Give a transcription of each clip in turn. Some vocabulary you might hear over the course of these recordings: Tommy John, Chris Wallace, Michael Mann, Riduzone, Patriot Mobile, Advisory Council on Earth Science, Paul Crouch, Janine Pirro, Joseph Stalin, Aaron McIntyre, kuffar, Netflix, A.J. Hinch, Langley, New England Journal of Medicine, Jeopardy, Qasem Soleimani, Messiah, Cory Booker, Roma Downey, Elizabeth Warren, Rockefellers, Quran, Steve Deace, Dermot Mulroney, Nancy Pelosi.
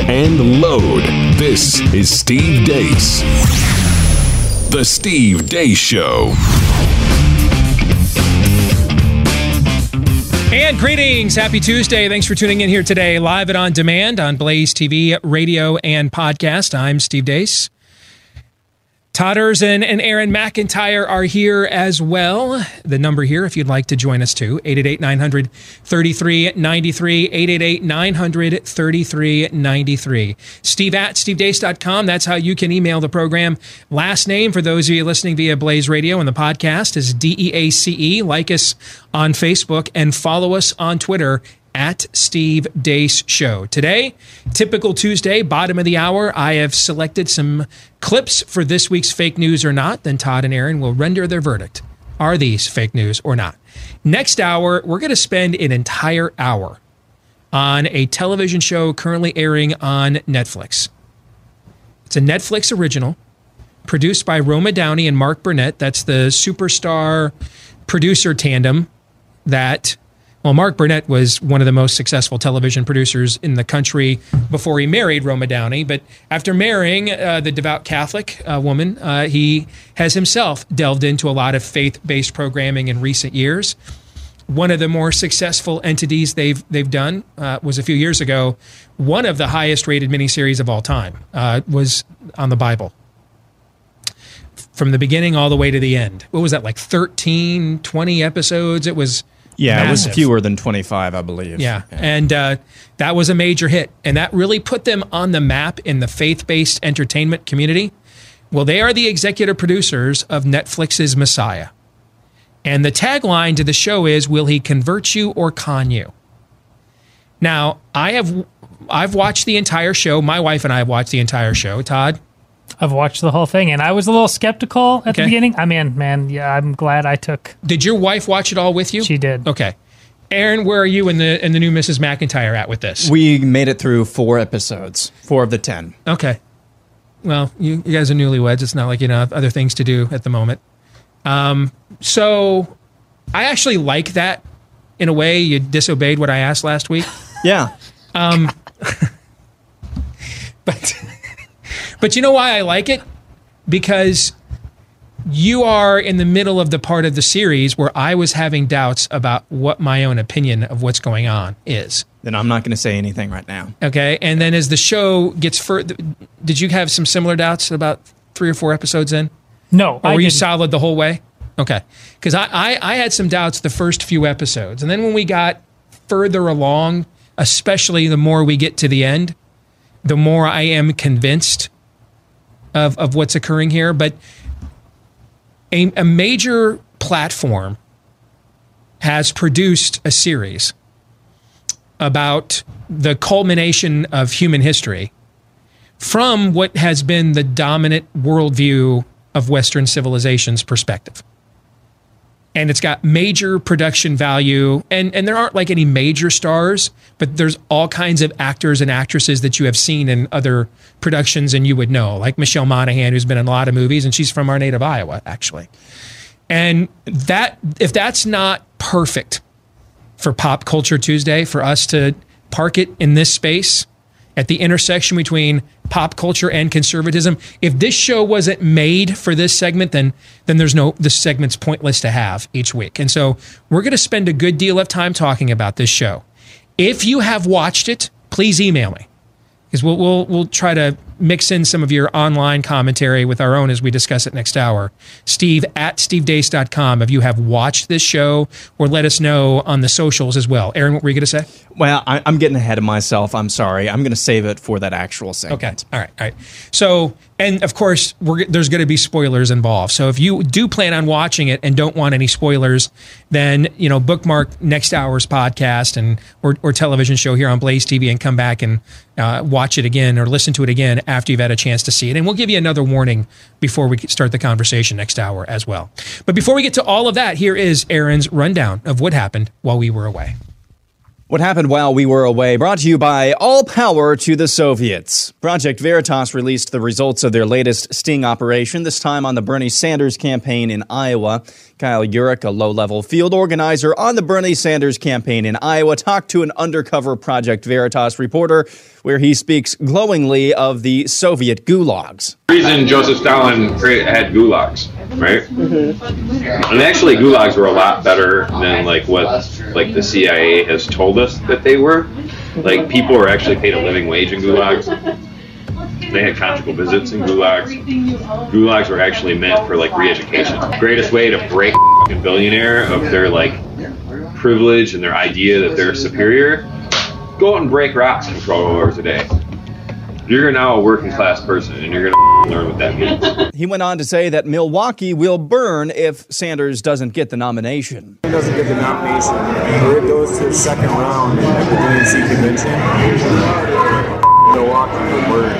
lock and load. This is Steve Deace. The Steve Deace Show. And greetings. Happy Tuesday. Thanks for tuning in here today, live and on demand on Blaze TV, radio, and podcast. I'm Steve Deace. Todd Erzin and Aaron McIntyre are here as well. The number here, if you'd like to join us too, 888-900-3393, 888-900-3393. Steve at stevedeace.com. That's how you can email the program. Last name, for those of you listening via Blaze Radio and the podcast, is D-E-A-C-E. Like us on Facebook and follow us on Twitter at Steve Deace Show. Today, typical Tuesday, bottom of the hour, I have selected some clips for this week's fake news or not. Then Todd and Aaron will render their verdict. Are these fake news or not? Next hour, we're going to spend an entire hour on a television show currently airing on Netflix. It's a Netflix original produced by Roma Downey and Mark Burnett. That's the superstar producer tandem that... Well, Mark Burnett was one of the most successful television producers in the country before he married Roma Downey. But after marrying the devout Catholic woman, he has himself delved into a lot of faith-based programming in recent years. One of the more successful entities they've done was a few years ago. One of the highest-rated miniseries of all time was on the Bible. From the beginning all the way to the end. What was that, like 13, 20 episodes? It was... Yeah, massive. It was fewer than 25, I believe. Yeah. And that was a major hit. And that really put them on the map in the faith-based entertainment community. Well, they are the executive producers of Netflix's Messiah. And the tagline to the show is, will he convert you or con you? Now, I've watched the entire show. My wife and I have watched the entire show. Todd? I've watched the whole thing, and I was a little skeptical at the beginning. I mean, man, yeah, I'm glad I took... Did your wife watch it all with you? She did. Okay. Aaron, where are you and the new Mrs. McIntyre at with this? We made it through 4 episodes, 4 of the 10. Okay. Well, you guys are newlyweds. It's not like you don't have other things to do at the moment. So I actually like that in a way. You disobeyed what I asked last week. Yeah. But you know why I like it? Because you are in the middle of the part of the series where I was having doubts about what my own opinion of what's going on is. Then I'm not going to say anything right now. Okay. And then as the show gets further, did you have some similar doubts about 3 or 4 episodes in? No. Or were you solid the whole way? Okay. Because I had some doubts the first few episodes. And then when we got further along, especially the more we get to the end, the more I am convinced of what's occurring here. But a major platform has produced a series about the culmination of human history from what has been the dominant worldview of Western civilization's perspective. And it's got major production value, and there aren't like any major stars, but there's all kinds of actors and actresses that you have seen in other productions and you would know, like Michelle Monaghan, who's been in a lot of movies, and she's from our native Iowa, actually. And that, if that's not perfect for Pop Culture Tuesday, for us to park it in this space at the intersection between pop culture and conservatism. If this show wasn't made for this segment, then there's no, this segment's pointless to have each week. And so we're going to spend a good deal of time talking about this show. If you have watched it, please email me, because we'll try to mix in some of your online commentary with our own as we discuss it next hour. Steve at stevedeace.com. If you have watched this show, or let us know on the socials as well. Aaron, what were you going to say? Well, I'm getting ahead of myself. I'm sorry. I'm going to save it for that actual segment. Okay. All right. So, and of course, there's going to be spoilers involved. So if you do plan on watching it and don't want any spoilers, then, bookmark next hour's podcast and or television show here on Blaze TV and come back and watch it again or listen to it again after you've had a chance to see it. And we'll give you another warning before we start the conversation next hour as well. But before we get to all of that, here is Aaron's rundown of what happened while we were away. What happened while we were away, brought to you by All Power to the Soviets. Project Veritas released the results of their latest sting operation, this time on the Bernie Sanders campaign in Iowa. Kyle Yurick, a low-level field organizer on the Bernie Sanders campaign in Iowa, talked to an undercover Project Veritas reporter where he speaks glowingly of the Soviet gulags. The reason Joseph Stalin had gulags, right? Mm-hmm. And actually, gulags were a lot better than what the CIA has told us that they were. Like, people were actually paid a living wage in gulags. They had conjugal visits in gulags. Gulags were actually meant for re-education. The greatest way to break a billionaire of their privilege and their idea that they're superior. Go out and break rocks and throw over today. You're now a working class person, and you're going to learn what that means. He went on to say that Milwaukee will burn if Sanders doesn't get the nomination. If he doesn't get the nomination, or it goes to the second round at the DNC convention, Milwaukee will burn.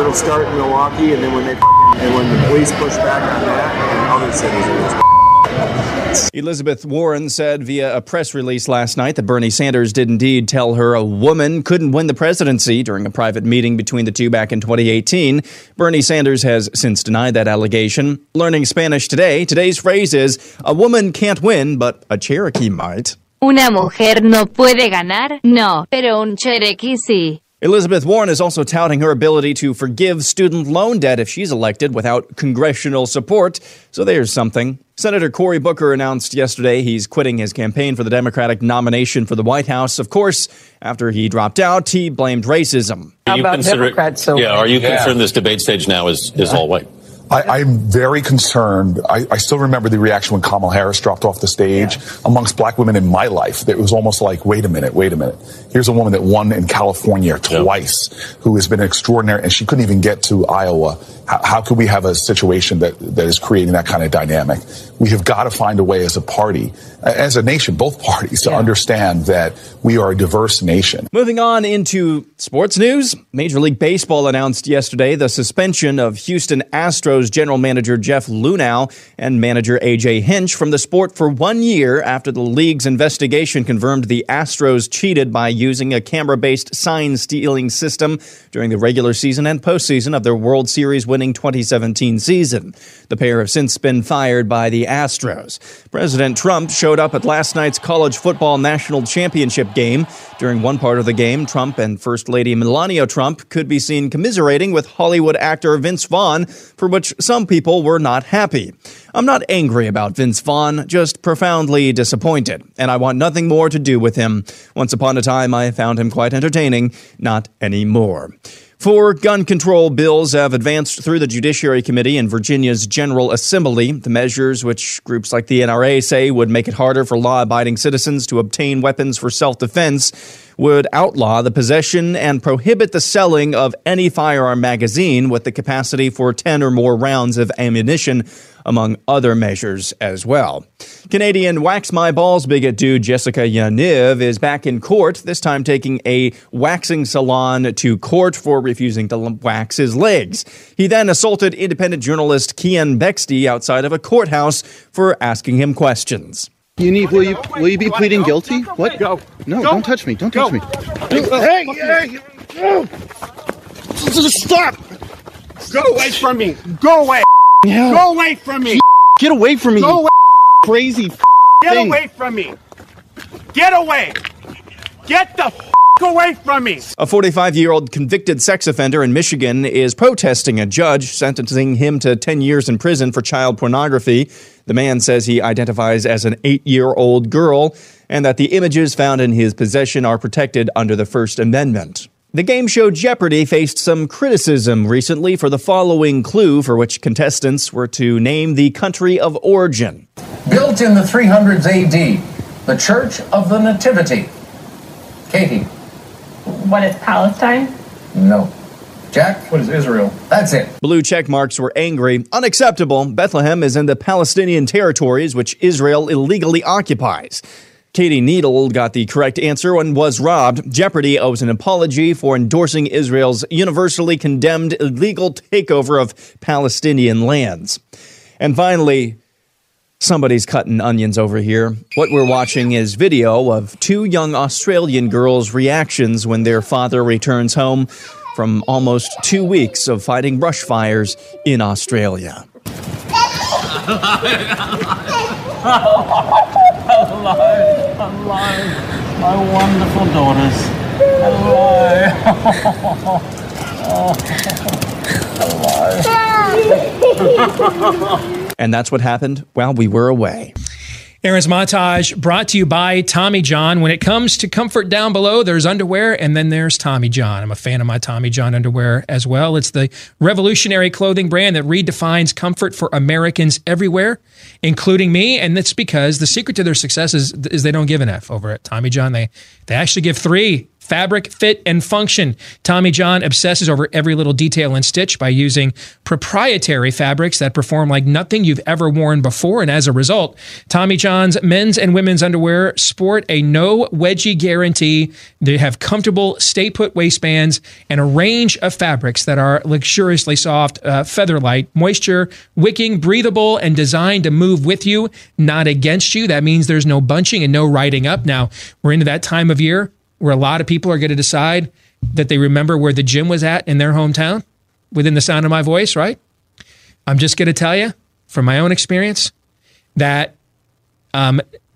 It'll start in Milwaukee, and then when the police push back on that, and other cities will. Elizabeth Warren said via a press release last night that Bernie Sanders did indeed tell her a woman couldn't win the presidency during a private meeting between the two back in 2018. Bernie Sanders has since denied that allegation. Learning Spanish today, today's phrase is, a woman can't win, but a Cherokee might. Una mujer no puede ganar, no, pero un Cherokee sí. Elizabeth Warren is also touting her ability to forgive student loan debt if she's elected without congressional support, so there's something. Senator Cory Booker announced yesterday he's quitting his campaign for the Democratic nomination for the White House. Of course, after he dropped out, he blamed racism. How about Democrats? Concerned this debate stage now is all white? I'm very concerned. I still remember the reaction when Kamala Harris dropped off the stage amongst black women in my life. It was almost like, wait a minute. Here's a woman that won in California twice, who has been extraordinary, and she couldn't even get to Iowa. How could we have a situation that is creating that kind of dynamic? We have got to find a way as a party, as a nation, both parties, to understand that we are a diverse nation. Moving on into sports news, Major League Baseball announced yesterday the suspension of Houston Astros general manager Jeff Luhnow and manager A.J. Hinch from the sport for 1 year after the league's investigation confirmed the Astros cheated by using a camera-based sign-stealing system during the regular season and postseason of their World Series winning 2017 season. The pair have since been fired by the Astros. President Trump showed up at last night's college football national championship game. During one part of the game, Trump and First Lady Melania Trump could be seen commiserating with Hollywood actor Vince Vaughn, for which some people were not happy. I'm not angry about Vince Vaughn, just profoundly disappointed, and I want nothing more to do with him. Once upon a time, I found him quite entertaining. Not anymore. Four gun control bills have advanced through the Judiciary Committee in Virginia's General Assembly. The measures, which groups like the NRA say would make it harder for law-abiding citizens to obtain weapons for self-defense, would outlaw the possession and prohibit the selling of any firearm magazine with the capacity for 10 or more rounds of ammunition, among other measures as well. Canadian Wax My Balls bigot dude Jessica Yaniv is back in court, this time taking a waxing salon to court for refusing to wax his legs. He then assaulted independent journalist Kian Bexty outside of a courthouse for asking him questions. Yaniv, will you be pleading guilty? What? Go. No, go. Don't touch me. Don't touch me. Hey! No. Stop! Go away from me! Go away! Yeah. Go away from me! Get away from me! Go away! Crazy! Get away from me! Get away! Get the away from me! A 45-year-old convicted sex offender in Michigan is protesting a judge sentencing him to 10 years in prison for child pornography. The man says he identifies as an 8-year-old girl and that the images found in his possession are protected under the First Amendment. The game show Jeopardy faced some criticism recently for the following clue for which contestants were to name the country of origin. Built in the 300s A.D., the Church of the Nativity. Katie. What is Palestine? No. Jack? What is Israel? That's it. Blue check marks were angry. Unacceptable. Bethlehem is in the Palestinian territories, which Israel illegally occupies. Katie Needle got the correct answer and was robbed. Jeopardy owes an apology for endorsing Israel's universally condemned illegal takeover of Palestinian lands. And finally, Somebody's cutting onions over here. What we're watching is video of two young Australian girls' reactions when their father returns home from almost 2 weeks of fighting brush fires in Australia. Hello, my wonderful daughters. Hello. Hello. And that's what happened while we were away. Aaron's Montage brought to you by Tommy John. When it comes to comfort down below, there's underwear and then there's Tommy John. I'm a fan of my Tommy John underwear as well. It's the revolutionary clothing brand that redefines comfort for Americans everywhere, including me. And that's because the secret to their success is they don't give an F over at Tommy John. They actually give three. Fabric, fit, and function. Tommy John obsesses over every little detail and stitch by using proprietary fabrics that perform like nothing you've ever worn before. And as a result, Tommy John's men's and women's underwear sport a no wedgie guarantee. They have comfortable stay put waistbands and a range of fabrics that are luxuriously soft, feather light, moisture, wicking, breathable, and designed to move with you, not against you. That means there's no bunching and no riding up. Now, we're into that time of year where a lot of people are going to decide that they remember where the gym was at in their hometown within the sound of my voice, right? I'm just going to tell you from my own experience that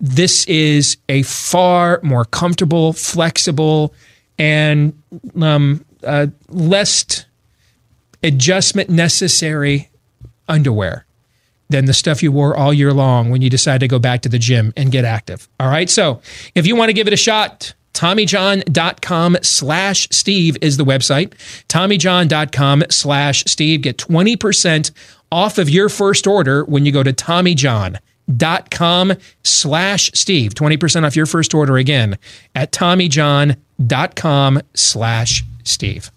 this is a far more comfortable, flexible, and less adjustment necessary underwear than the stuff you wore all year long when you decide to go back to the gym and get active. All right. So if you want to give it a shot, TommyJohn.com/Steve is the website. TommyJohn.com/Steve. Get 20% off of your first order when you go to TommyJohn.com/Steve. 20% off your first order again at TommyJohn.com/Steve.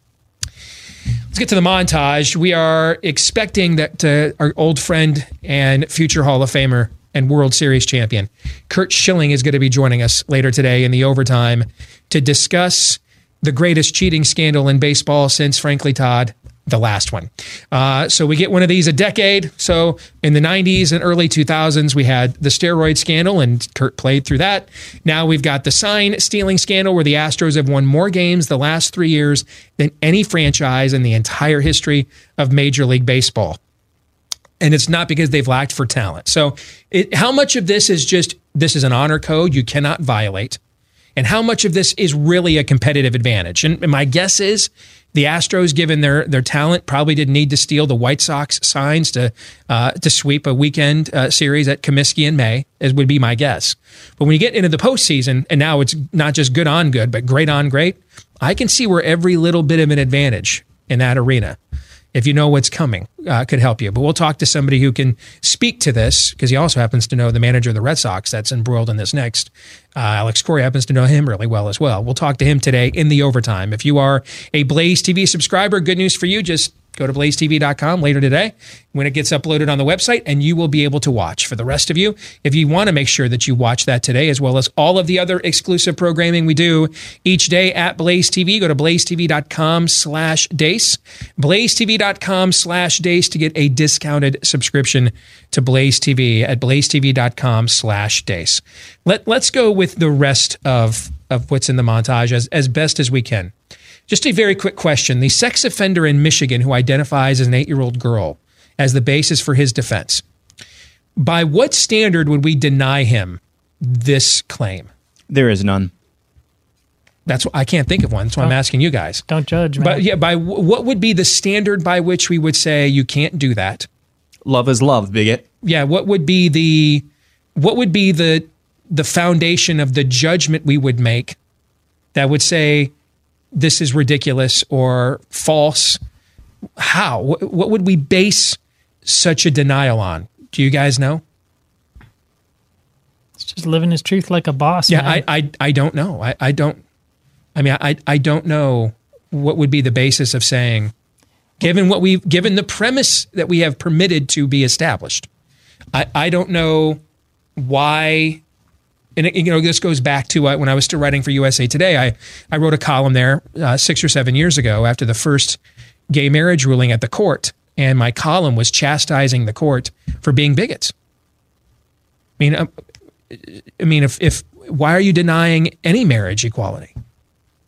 Let's get to the montage. We are expecting that our old friend and future Hall of Famer and World Series champion Curt Schilling is going to be joining us later today in the overtime to discuss the greatest cheating scandal in baseball since, frankly, Todd, the last one. So we get one of these a decade. So in the 90s and early 2000s, we had the steroid scandal, and Curt played through that. Now we've got the sign stealing scandal, where the Astros have won more games the last 3 years than any franchise in the entire history of Major League Baseball. And it's not because they've lacked for talent. So how much of this is just, this is an honor code you cannot violate? And how much of this is really a competitive advantage? And my guess is the Astros, given their talent, probably didn't need to steal the White Sox signs to sweep a weekend series at Comiskey in May, as would be my guess. But when you get into the postseason, and now it's not just good on good, but great on great, I can see where every little bit of an advantage in that arena, if you know what's coming, could help you. But we'll talk to somebody who can speak to this, because he also happens to know the manager of the Red Sox that's embroiled in this next. Alex Corey happens to know him really well as well. We'll talk to him today in the overtime. If you are a Blaze TV subscriber, good news for you. Just go to blazetv.com later today when it gets uploaded on the website, and you will be able to watch. For the rest of you, if you want to make sure that you watch that today, as well as all of the other exclusive programming we do each day at Blaze TV, go to blazetv.com/Deace, blazetv.com/Deace to get a discounted subscription to Blaze TV at blazetv.com/Deace. Let's go with the rest of what's in the montage as best as we can. Just a very quick question. The sex offender in Michigan who identifies as an 8-year-old girl as the basis for his defense, by what standard would we deny him this claim? There is none. That's what, I can't think of one. That's why I'm asking you guys. Don't judge, man. But yeah, by what would be the standard by which we would say you can't do that? Love is love, bigot. Yeah. What would be the foundation of the judgment we would make that would say this is ridiculous or false? How? What would we base such a denial on? Do you guys know? It's just living his truth like a boss. Yeah, man. I don't know. I don't know what would be the basis of saying, given the premise that we have permitted to be established. I don't know why. And this goes back to when I was still writing for USA Today. I wrote a column there 6 or 7 years ago after the first gay marriage ruling at the court. And my column was chastising the court for being bigots. I mean, if why are you denying any marriage equality?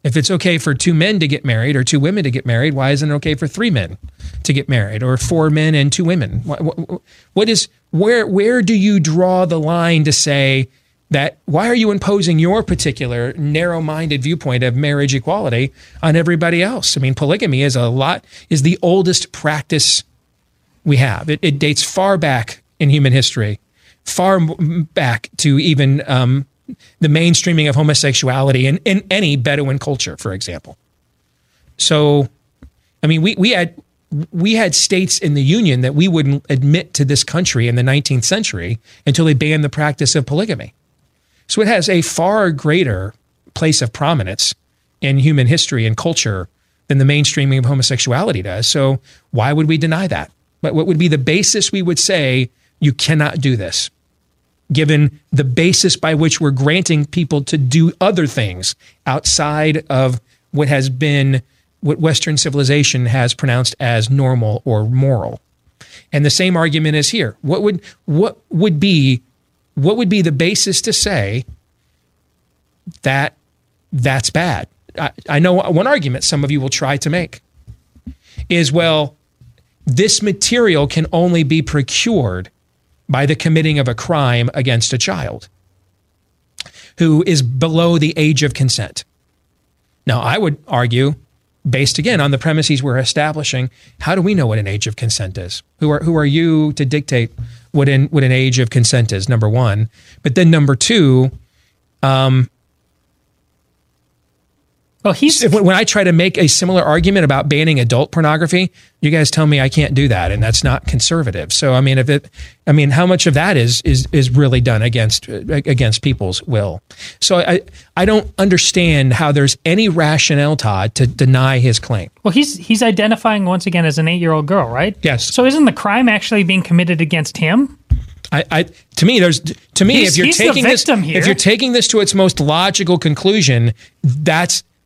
If it's okay for two men to get married or two women to get married, why isn't it okay for three men to get married or four men and two women? What is where do you draw the line to say that? Why are you imposing your particular narrow-minded viewpoint of marriage equality on everybody else? I mean, polygamy is the oldest practice we have. It dates far back in human history, far back to even the mainstreaming of homosexuality in any Bedouin culture, for example. So, I mean, we had states in the Union that we wouldn't admit to this country in the 19th century until they banned the practice of polygamy. So it has a far greater place of prominence in human history and culture than the mainstreaming of homosexuality does. So why would we deny that? But what would be the basis we would say you cannot do this, given the basis by which we're granting people to do other things outside of what has been, what Western civilization has pronounced as normal or moral? And the same argument is here. What would be the basis to say that that's bad? I know one argument some of you will try to make is, well, this material can only be procured by the committing of a crime against a child who is below the age of consent. Now, I would argue, based again on the premises we're establishing, how do we know what an age of consent is? Who are you to dictate what an age of consent is, number one? But then number two, when I try to make a similar argument about banning adult pornography, you guys tell me I can't do that, and that's not conservative. So, I mean, how much of that is really done against people's will? So, I don't understand how there's any rationale, Todd, to deny his claim. Well, he's identifying once again as an 8-year-old girl, right? Yes. So, isn't the crime actually being committed against him? If you're taking this to its most logical conclusion,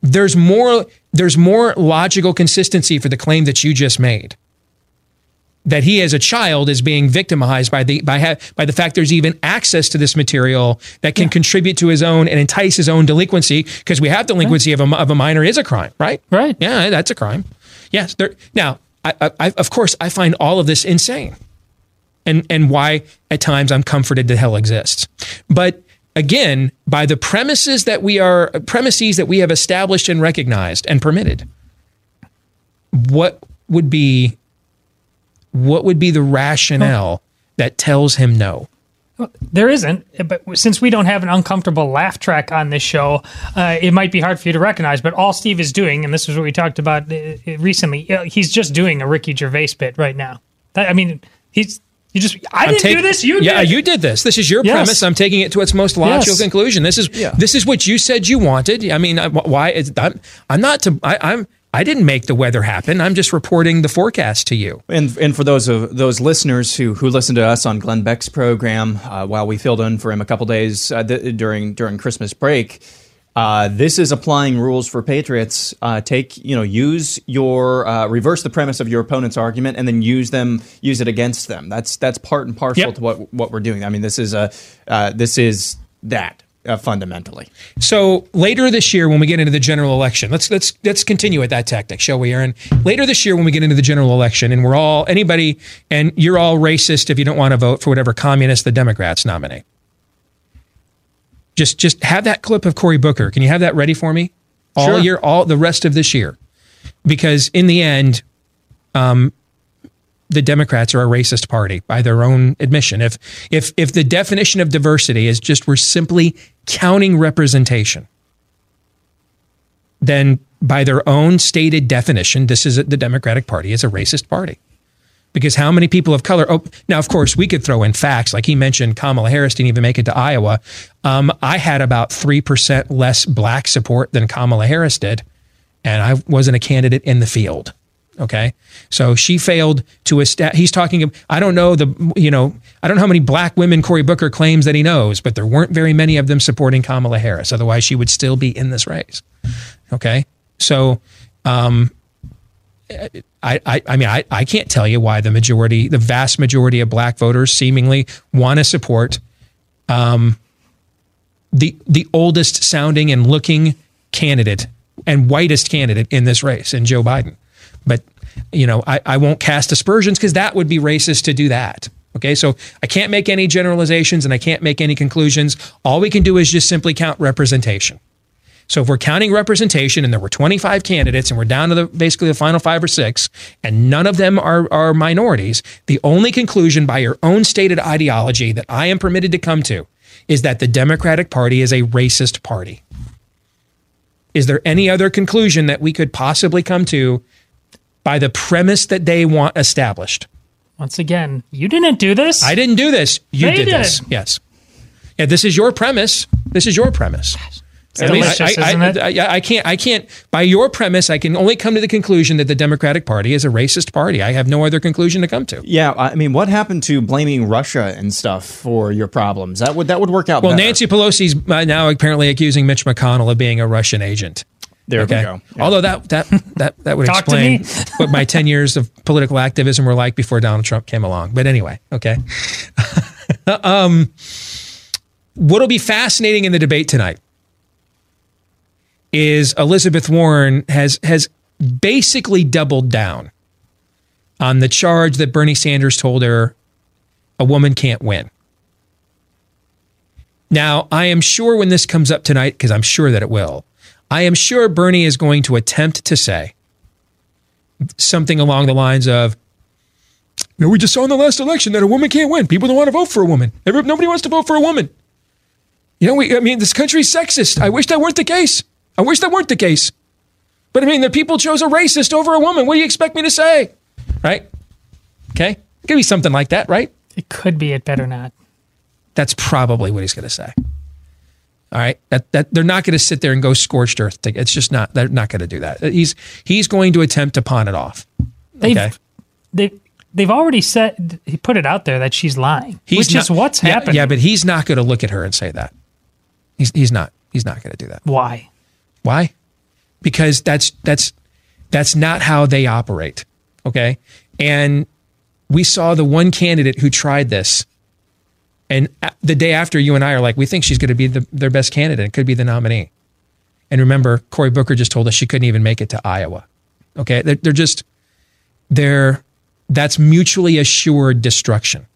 there's more logical consistency for the claim that you just made, that he as a child is being victimized by the fact there's even access to this material that can contribute to his own and entice his own delinquency, because we have delinquency of a minor is a crime, right? Right. Yeah, that's a crime. Yes. Now, I, of course, find all of this insane, and why at times I'm comforted that hell exists, but. Again, by the premises that we have established and recognized and permitted, what would be the rationale that tells him no? There isn't, but since we don't have an uncomfortable laugh track on this show, it might be hard for you to recognize, but all Steve is doing, and this is what we talked about recently, he's just doing a Ricky Gervais bit right now. You did this. This is your premise. I'm taking it to its most logical conclusion. This is what you said you wanted. I mean, I didn't make the weather happen. I'm just reporting the forecast to you. And for those listeners who listened to us on Glenn Beck's program while we filled in for him a couple days during Christmas break, this is applying rules for patriots. Reverse the premise of your opponent's argument and then use it against them. That's part and parcel to what we're doing. I mean, this is fundamentally. So later this year, when we get into the general election, let's continue with that tactic, shall we, Aaron? Later this year, when we get into the general election, and you're all racist if you don't want to vote for whatever communist the Democrats nominate. Just have that clip of Cory Booker. Can you have that ready for me? All the rest of this year, because in the end, the Democrats are a racist party by their own admission. If the definition of diversity is just we're simply counting representation, then by their own stated definition, the Democratic Party is a racist party. Because how many people of color? Oh, now, of course, we could throw in facts. Like he mentioned, Kamala Harris didn't even make it to Iowa. I had about 3% less black support than Kamala Harris did, and I wasn't a candidate in the field. Okay, so she failed to establish. He's talking. I don't know how many black women Cory Booker claims that he knows, but there weren't very many of them supporting Kamala Harris. Otherwise, she would still be in this race. Okay, so. I can't tell you why the vast majority of black voters seemingly want to support the oldest sounding and looking candidate and whitest candidate in this race, in Joe Biden. But, you know, I won't cast aspersions because that would be racist to do that. Okay, so I can't make any generalizations and I can't make any conclusions. All we can do is just simply count representation. So if we're counting representation and there were 25 candidates and we're down to the, basically the final 5 or 6, and none of them are minorities, the only conclusion by your own stated ideology that I am permitted to come to is that the Democratic Party is a racist party. Is there any other conclusion that we could possibly come to by the premise that they want established? Once again, you didn't do this. I didn't do this. You did this. Yes. Yeah, this is your premise. This is your premise. At least I can't, by your premise, I can only come to the conclusion that the Democratic Party is a racist party. I have no other conclusion to come to. Yeah, I mean, what happened to blaming Russia and stuff for your problems? That would work out well, better. Nancy Pelosi's now apparently accusing Mitch McConnell of being a Russian agent. There we go. Yeah. Although that would explain what my 10 years of political activism were like before Donald Trump came along. But anyway, okay. What'll be fascinating in the debate tonight is Elizabeth Warren has basically doubled down on the charge that Bernie Sanders told her a woman can't win. Now, I am sure when this comes up tonight, because I'm sure that it will, I am sure Bernie is going to attempt to say something along the lines of, no, we just saw in the last election that a woman can't win. People don't want to vote for a woman. Nobody wants to vote for a woman. You know, this country's sexist. I wish that weren't the case. I wish that weren't the case. But I mean, the people chose a racist over a woman. What do you expect me to say? Right? Okay? It could be something like that, right? It could be. It better not. That's probably what he's going to say. All right, that they're not going to sit there and go scorched earth. It's just not. They're not going to do that. He's going to attempt to pawn it off. They've already said, he put it out there that she's lying, which is what's happening. Yeah, but he's not going to look at her and say that. He's not. He's not going to do that. Why? Because that's not how they operate. Okay, and we saw the one candidate who tried this. And the day after, you and I are like, we think she's going to be their best candidate. It could be the nominee. And remember, Cory Booker just told us she couldn't even make it to Iowa. Okay? They're that's mutually assured destruction.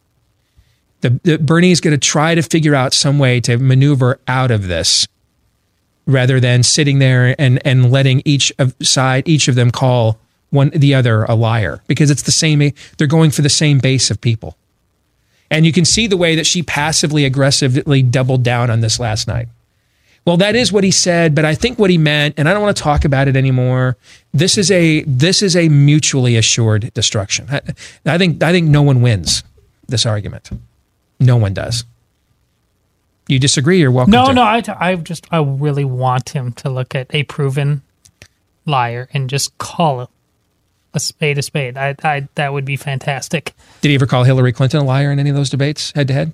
Bernie's going to try to figure out some way to maneuver out of this rather than sitting there and letting each of them call the other a liar, because it's the same. They're going for the same base of people. And you can see the way that she passively aggressively doubled down on this last night. Well, that is what he said, but I think what he meant, and I don't want to talk about it anymore. This is a mutually assured destruction. I think no one wins this argument. No one does. You disagree? You're welcome. No, I really want him to look at a proven liar and just call it a spade a spade. That would be fantastic. Did he ever call Hillary Clinton a liar in any of those debates head-to-head?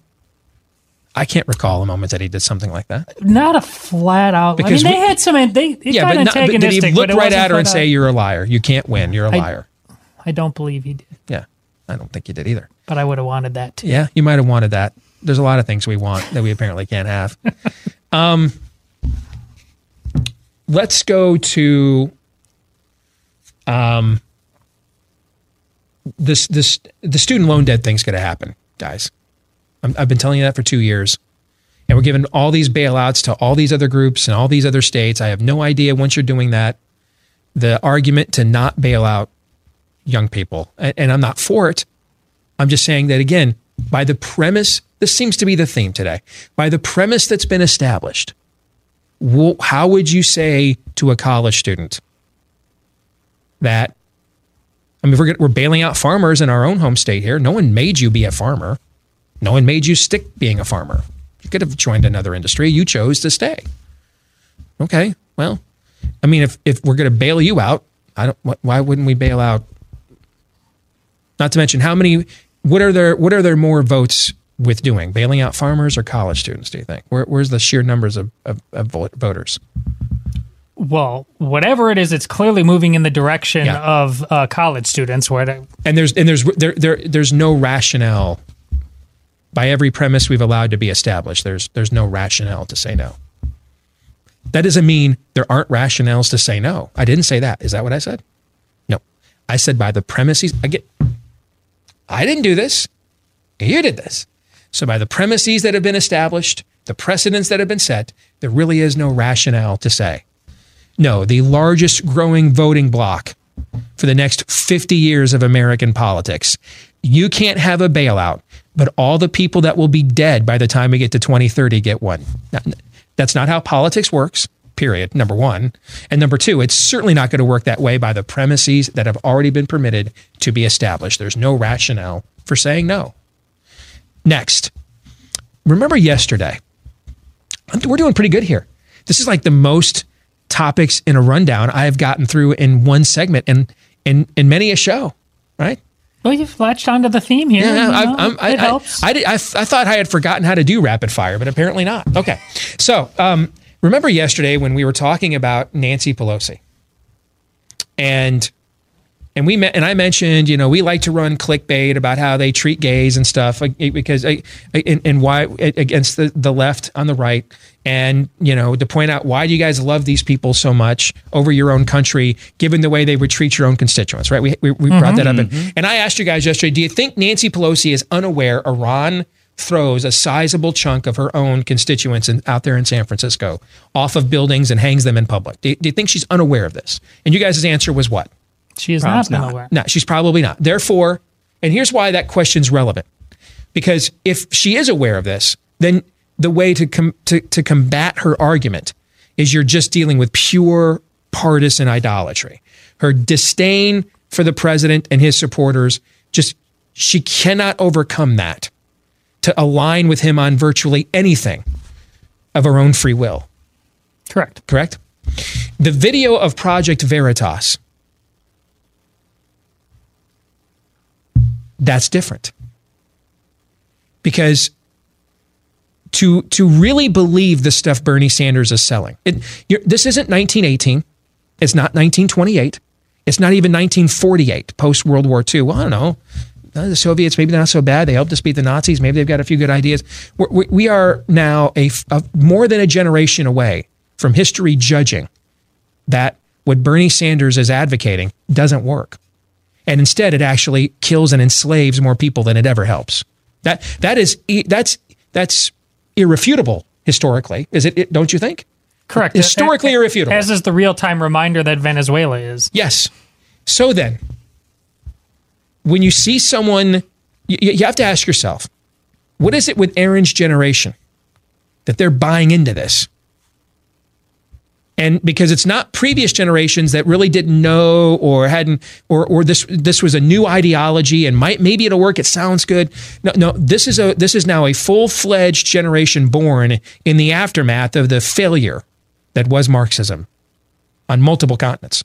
I can't recall a moment that he did something like that. Not a flat-out... Because I mean, antagonistic. Did he look right at her and say, you're a liar, you can't win, you're a liar? I don't believe he did. Yeah, I don't think he did either. But I would have wanted that, too. Yeah, you might have wanted that. There's a lot of things we want that we apparently can't have. Let's go to... The student loan debt thing's going to happen, guys. I've been telling you that for 2 years. And we're giving all these bailouts to all these other groups and all these other states. I have no idea once you're doing that, the argument to not bail out young people. And I'm not for it. I'm just saying that, again, by the premise, this seems to be the theme today, by the premise that's been established, how would you say to a college student that, I mean, we're bailing out farmers in our own home state here. No one made you be a farmer. No one made you stick being a farmer. You could have joined another industry. You chose to stay. Okay, well, I mean, if we're going to bail you out, why wouldn't we bail out? Not to mention, what are there more votes with doing? Bailing out farmers or college students, do you think? Where's the sheer numbers of voters? Well, whatever it is, it's clearly moving in the direction of college students. There's no rationale by every premise we've allowed to be established. There's no rationale to say no. That doesn't mean there aren't rationales to say no. I didn't say that. Is that what I said? No. I said by the premises, I didn't do this. You did this. So by the premises that have been established, the precedents that have been set, there really is no rationale to say no. The largest growing voting bloc for the next 50 years of American politics. You can't have a bailout, but all the people that will be dead by the time we get to 2030 get one. That's not how politics works, period, number one. And number two, it's certainly not going to work that way by the premises that have already been permitted to be established. There's no rationale for saying no. Next, remember yesterday, we're doing pretty good here. This is like the most topics in a rundown I've gotten through in one segment and in many a show, right? Well, you've latched onto the theme here. Yeah, it helps. I thought I had forgotten how to do rapid fire, but apparently not. Okay. So remember yesterday when we were talking about Nancy Pelosi and we met, and I mentioned, you know, we like to run clickbait about how they treat gays and stuff because and why against the left on the right. And, you know, to point out, why do you guys love these people so much over your own country, given the way they would treat your own constituents, right? We brought that up. And I asked you guys yesterday, do you think Nancy Pelosi is unaware Iran throws a sizable chunk of her own constituents out there in San Francisco off of buildings and hangs them in public? Do you think she's unaware of this? And you guys' answer was what? She is not unaware. No, she's probably not. Therefore, and here's why that question's relevant. Because if she is aware of this, then the way to combat her argument is you're just dealing with pure partisan idolatry. Her disdain for the president and his supporters, she cannot overcome that to align with him on virtually anything of her own free will. Correct? The video of Project Veritas, that's different. Because to really believe the stuff Bernie Sanders is selling, this isn't 1918. It's not 1928. It's not even 1948, post-World War II. Well, I don't know. The Soviets, maybe they're not so bad. They helped us beat the Nazis. Maybe they've got a few good ideas. We are now more than a generation away from history judging that what Bernie Sanders is advocating doesn't work. And instead, it actually kills and enslaves more people than it ever helps. That's irrefutable historically. Is it? Don't you think? Correct. Historically irrefutable. As is the real-time reminder that Venezuela is. Yes. So then, when you see someone, you have to ask yourself, what is it with Aaron's generation that they're buying into this? And because it's not previous generations that really didn't know or hadn't, or this was a new ideology and maybe it'll work. It sounds good. No. This is now a full-fledged generation born in the aftermath of the failure that was Marxism on multiple continents.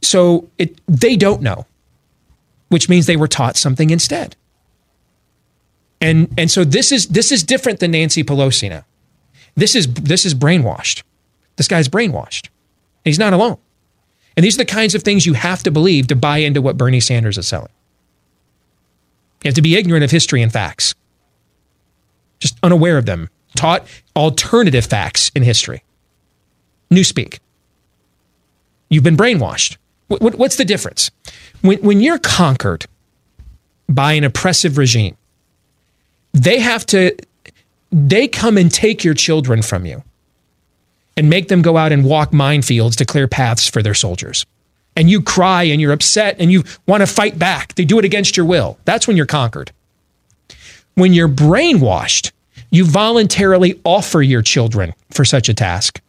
So they don't know, which means they were taught something instead. And so this is different than Nancy Pelosi now. This is brainwashed. This guy's brainwashed. And he's not alone. And these are the kinds of things you have to believe to buy into what Bernie Sanders is selling. You have to be ignorant of history and facts. Just unaware of them. Taught alternative facts in history. Newspeak. You've been brainwashed. What's the difference? When you're conquered by an oppressive regime, they come and take your children from you and make them go out and walk minefields to clear paths for their soldiers. And you cry and you're upset and you want to fight back. They do it against your will. That's when you're conquered. When you're brainwashed, you voluntarily offer your children for such a task.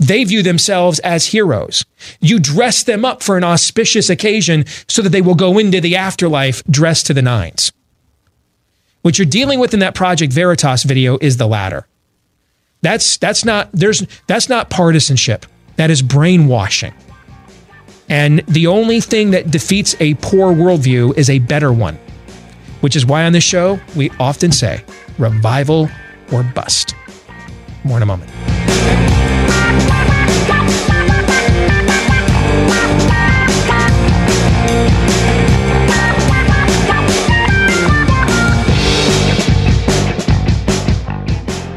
They view themselves as heroes. You dress them up for an auspicious occasion so that they will go into the afterlife dressed to the nines. What you're dealing with in that Project Veritas video is the latter. That's not partisanship. That is brainwashing. And the only thing that defeats a poor worldview is a better one, which is why on this show we often say revival or bust. More in a moment.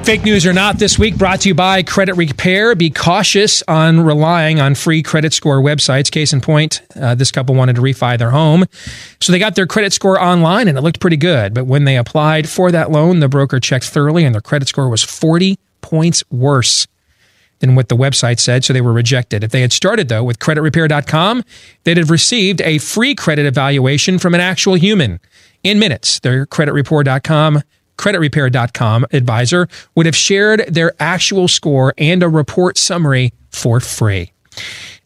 Fake news or not this week brought to you by Credit Repair. Be cautious on relying on free credit score websites. Case in point, this couple wanted to refi their home. So they got their credit score online and it looked pretty good. But when they applied for that loan, the broker checked thoroughly and their credit score was 40 points worse than what the website said. So they were rejected. If they had started though with creditrepair.com, they'd have received a free credit evaluation from an actual human in minutes. Their creditrepair.com advisor would have shared their actual score and a report summary for free.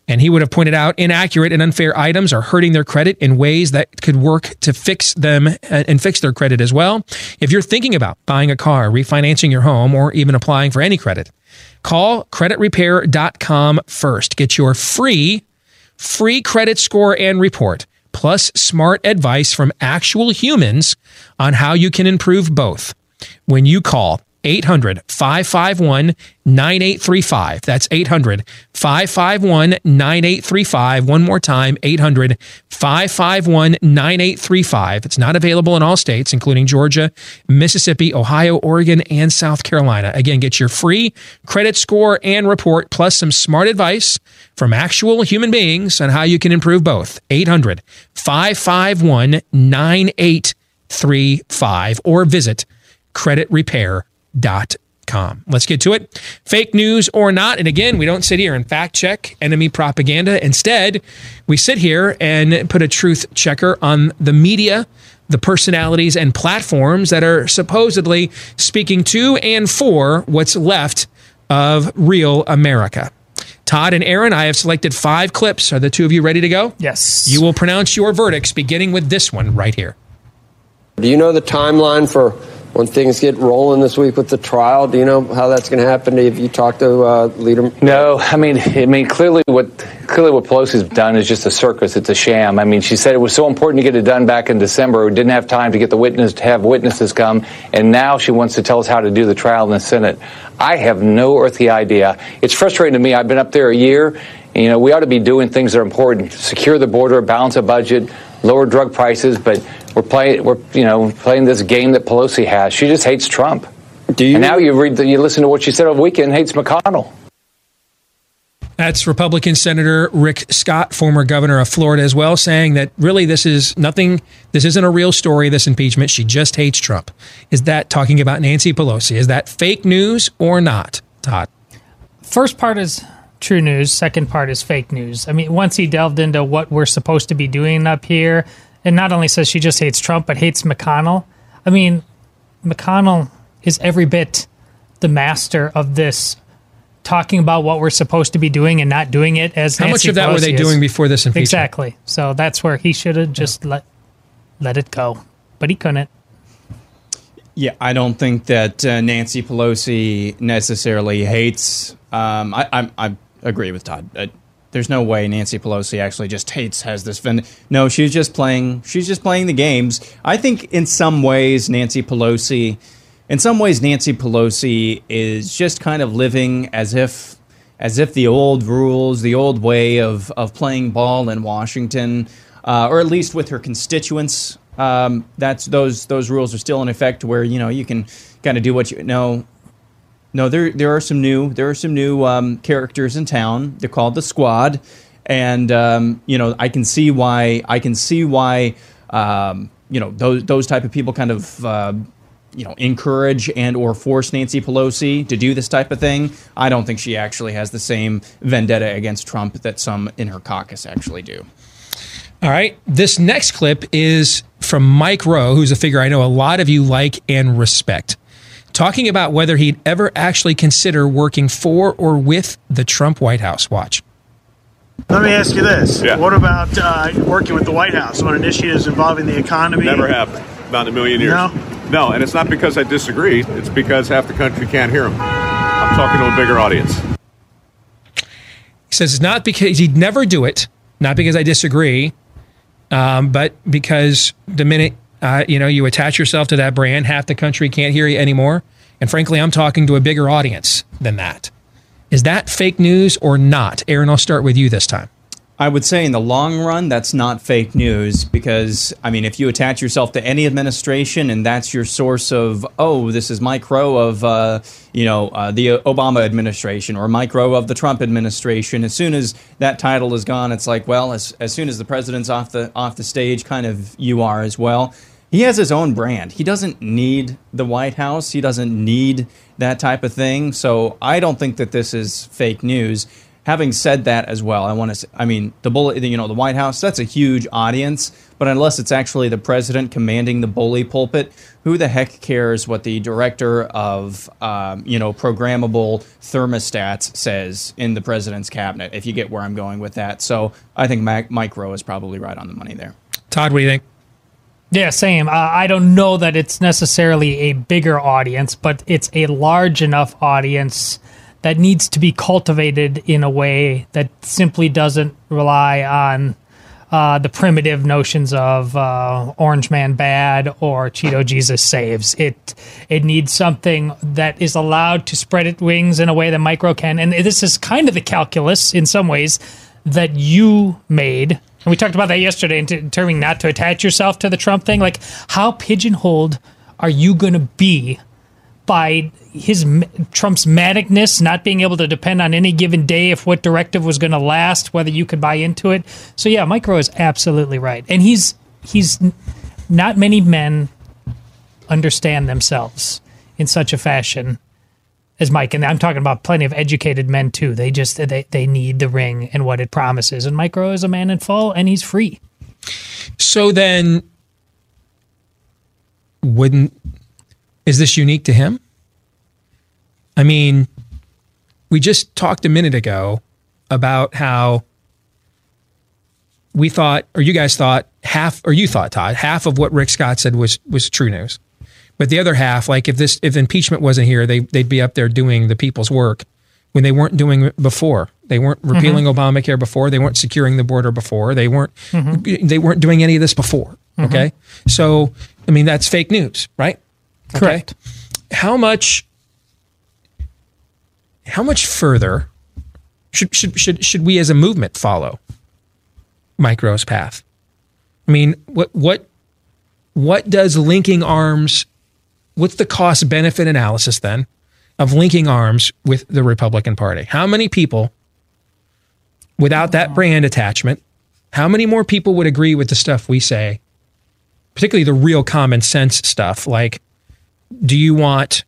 And he would have pointed out inaccurate and unfair items are hurting their credit in ways that could work to fix them and fix their credit as well. If you're thinking about buying a car, refinancing your home, or even applying for any credit, call creditrepair.com first. Get your free credit score and report, plus smart advice from actual humans on how you can improve both. When you call 800-551-9835, that's 800-551-9835. One more time, 800-551-9835. It's not available in all states, including Georgia, Mississippi, Ohio, Oregon, and South Carolina. Again, get your free credit score and report, plus some smart advice from actual human beings on how you can improve both. 800-551-9835 or visit creditrepair.com. Let's get to it. Fake news or not. And again, we don't sit here and fact check enemy propaganda. Instead, we sit here and put a truth checker on the media, the personalities and platforms that are supposedly speaking to and for what's left of real America. Todd and Aaron, I have selected 5 clips. Are the two of you ready to go? Yes. You will pronounce your verdicts beginning with this one right here. Do you know the timeline for when things get rolling this week with the trial? Do you know how that's going to happen? Have you talked to Lieberman? No. I mean, clearly what Pelosi's done is just a circus. It's a sham. I mean, she said it was so important to get it done back in December. We didn't have time to get have witnesses come, and now she wants to tell us how to do the trial in the Senate. I have no earthly idea. It's frustrating to me. I've been up there a year. And, you know, we ought to be doing things that are important: secure the border, balance a budget, lower drug prices. But we're playing this game that Pelosi has. She just hates Trump. And now you listen to what she said over the weekend. Hates McConnell. That's Republican Senator Rick Scott, former governor of Florida as well, saying that really this is nothing. This isn't a real story, this impeachment. She just hates Trump. Is that talking about Nancy Pelosi? Is that fake news or not, Todd? First part is true news. Second part is fake news. I mean, once he delved into what we're supposed to be doing up here, and not only says she just hates Trump, but hates McConnell. I mean, McConnell is every bit the master of this, talking about what we're supposed to be doing and not doing it as Nancy Pelosi. How much of that were they doing before this impeachment? Exactly. So that's where he should have just let it go. But he couldn't. Yeah, I don't think that Nancy Pelosi necessarily hates. I agree with Todd. There's no way Nancy Pelosi actually just has this vendetta. No, she's just playing the games. I think in some ways Nancy Pelosi is just kind of living as if the old rules, the old way of playing ball in Washington, or at least with her constituents, those rules are still in effect, where, you know, you can kind of do what you know. No, there are some new characters in town. They're called the Squad, and I can see why those type of people kind of encourage and or force Nancy Pelosi to do this type of thing. I don't think she actually has the same vendetta against Trump that some in her caucus actually do. All right, this next clip is from Mike Rowe, who's a figure I know a lot of you like and respect, talking about whether he'd ever actually consider working for or with the Trump White House. Watch. Let me ask you this. Yeah. What about working with the White House on initiatives involving the economy? Never happened. Not in a million years. No, and it's not because I disagree. It's because half the country can't hear him. I'm talking to a bigger audience. He says it's not because he'd never do it, not because I disagree, but because the minute you attach yourself to that brand, half the country can't hear you anymore. And frankly, I'm talking to a bigger audience than that. Is that fake news or not? Aaron, I'll start with you this time. I would say in the long run, that's not fake news because, I mean, if you attach yourself to any administration and that's your source of, oh, this is Mike Rowe of, the Obama administration or Mike Rowe of the Trump administration, as soon as that title is gone, it's like, well, as soon as the president's off the stage, kind of you are as well. He has his own brand. He doesn't need the White House. He doesn't need that type of thing. So I don't think that this is fake news. Having said that as well, I want to say, I mean, the White House, that's a huge audience, but unless it's actually the president commanding the bully pulpit, who the heck cares what the director of, programmable thermostats says in the president's cabinet, if you get where I'm going with that. So I think Mike Rowe is probably right on the money there. Todd, what do you think? Yeah, same. I don't know that it's necessarily a bigger audience, but it's a large enough audience that needs to be cultivated in a way that simply doesn't rely on the primitive notions of Orange Man bad or Cheeto Jesus saves. It needs something that is allowed to spread its wings in a way that Mike Rowe can. And this is kind of the calculus in some ways that you made. And we talked about that yesterday in determining not to attach yourself to the Trump thing. Like, how pigeonholed are you going to be by Trump's manicness, not being able to depend on any given day if what directive was going to last, whether you could buy into it? So yeah, Mike Rowe is absolutely right, and he's not many men understand themselves in such a fashion as Mike, and I'm talking about plenty of educated men too. They just they need the ring and what it promises, and Mike Rowe is a man in full, and he's free. So then, is this unique to him? I mean, we just talked a minute ago about how we thought, or you guys thought, Todd, half of what Rick Scott said was true news. But the other half, like if impeachment wasn't here, they'd be up there doing the people's work when they weren't doing it before. They weren't repealing Obamacare before. They weren't securing the border before. They weren't they weren't doing any of this before. Mm-hmm. Okay. So, I mean, that's fake news, right? Correct. Okay. How much further should we as a movement follow Mike Rowe's path? I mean, what does linking arms? What's the cost benefit analysis then of linking arms with the Republican Party? How many people, without that brand attachment, how many more people would agree with the stuff we say, particularly the real common sense stuff like? Do you want,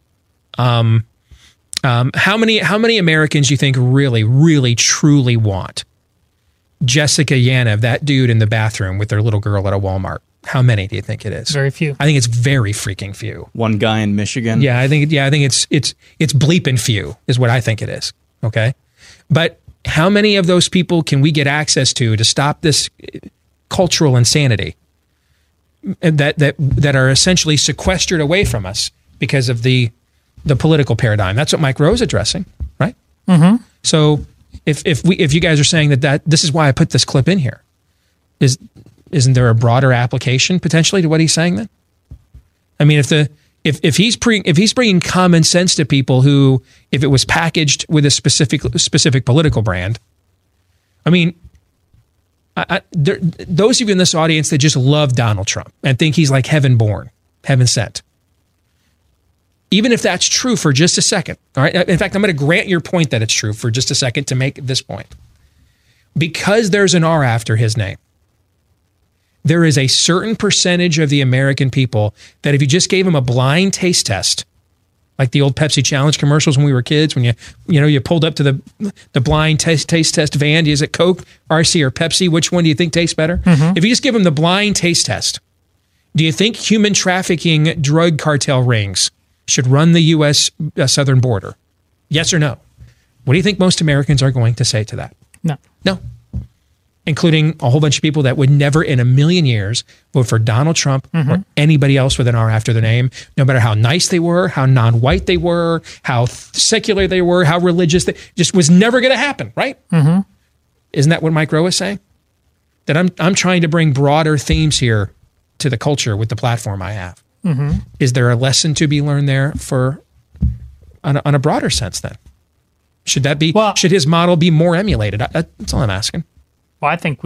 how many Americans you think really, really, truly want Jessica Yaniv, that dude in the bathroom with their little girl at a Walmart? How many do you think it is? Very few. I think it's very freaking few. One guy in Michigan. Yeah. I think it's bleeping few is what I think it is. Okay. But how many of those people can we get access to stop this cultural insanity that are essentially sequestered away from us because of the political paradigm? That's what Mike Rowe's addressing, right? Mm-hmm. So if you guys are saying that this is why I put this clip in here, isn't there a broader application potentially to what he's saying then? I mean, if he's bringing common sense to people who, if it was packaged with a specific political brand, I mean, those of you in this audience that just love Donald Trump and think he's like heaven born, heaven sent. Even if that's true for just a second, all right? In fact, I'm going to grant your point that it's true for just a second to make this point. Because there's an R after his name, there is a certain percentage of the American people that if you just gave them a blind taste test, like the old Pepsi Challenge commercials when we were kids, when you pulled up to the blind taste test van, is it Coke, RC, or Pepsi? Which one do you think tastes better? Mm-hmm. If you just give them the blind taste test, do you think human trafficking drug cartel rings should run the U.S. southern border? Yes or no? What do you think most Americans are going to say to that? No. No. Including a whole bunch of people that would never in a million years vote for Donald Trump or anybody else with an R after their name, no matter how nice they were, how non-white they were, how secular they were, how religious they just was never going to happen, right? Mm-hmm. Isn't that what Mike Rowe is saying? That I'm trying to bring broader themes here to the culture with the platform I have. Mm-hmm. Is there a lesson to be learned there on a broader sense then? Should his model be more emulated? That's all I'm asking. Well, I think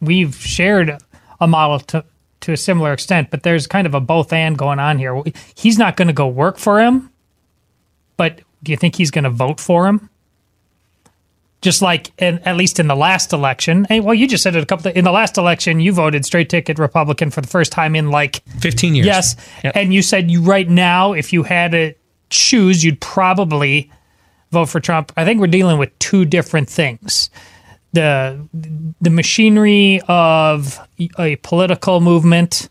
we've shared a model to a similar extent, but there's kind of a both and going on here. He's not going to go work for him, but do you think he's going to vote for him? Just like, at least in the last election, and, well, you just said it a couple of, in the last election, you voted straight ticket Republican for the first time in like 15 years. Yes. Yep. And you said you right now, if you had to choose, you'd probably vote for Trump. I think we're dealing with two different things. The machinery of a political movement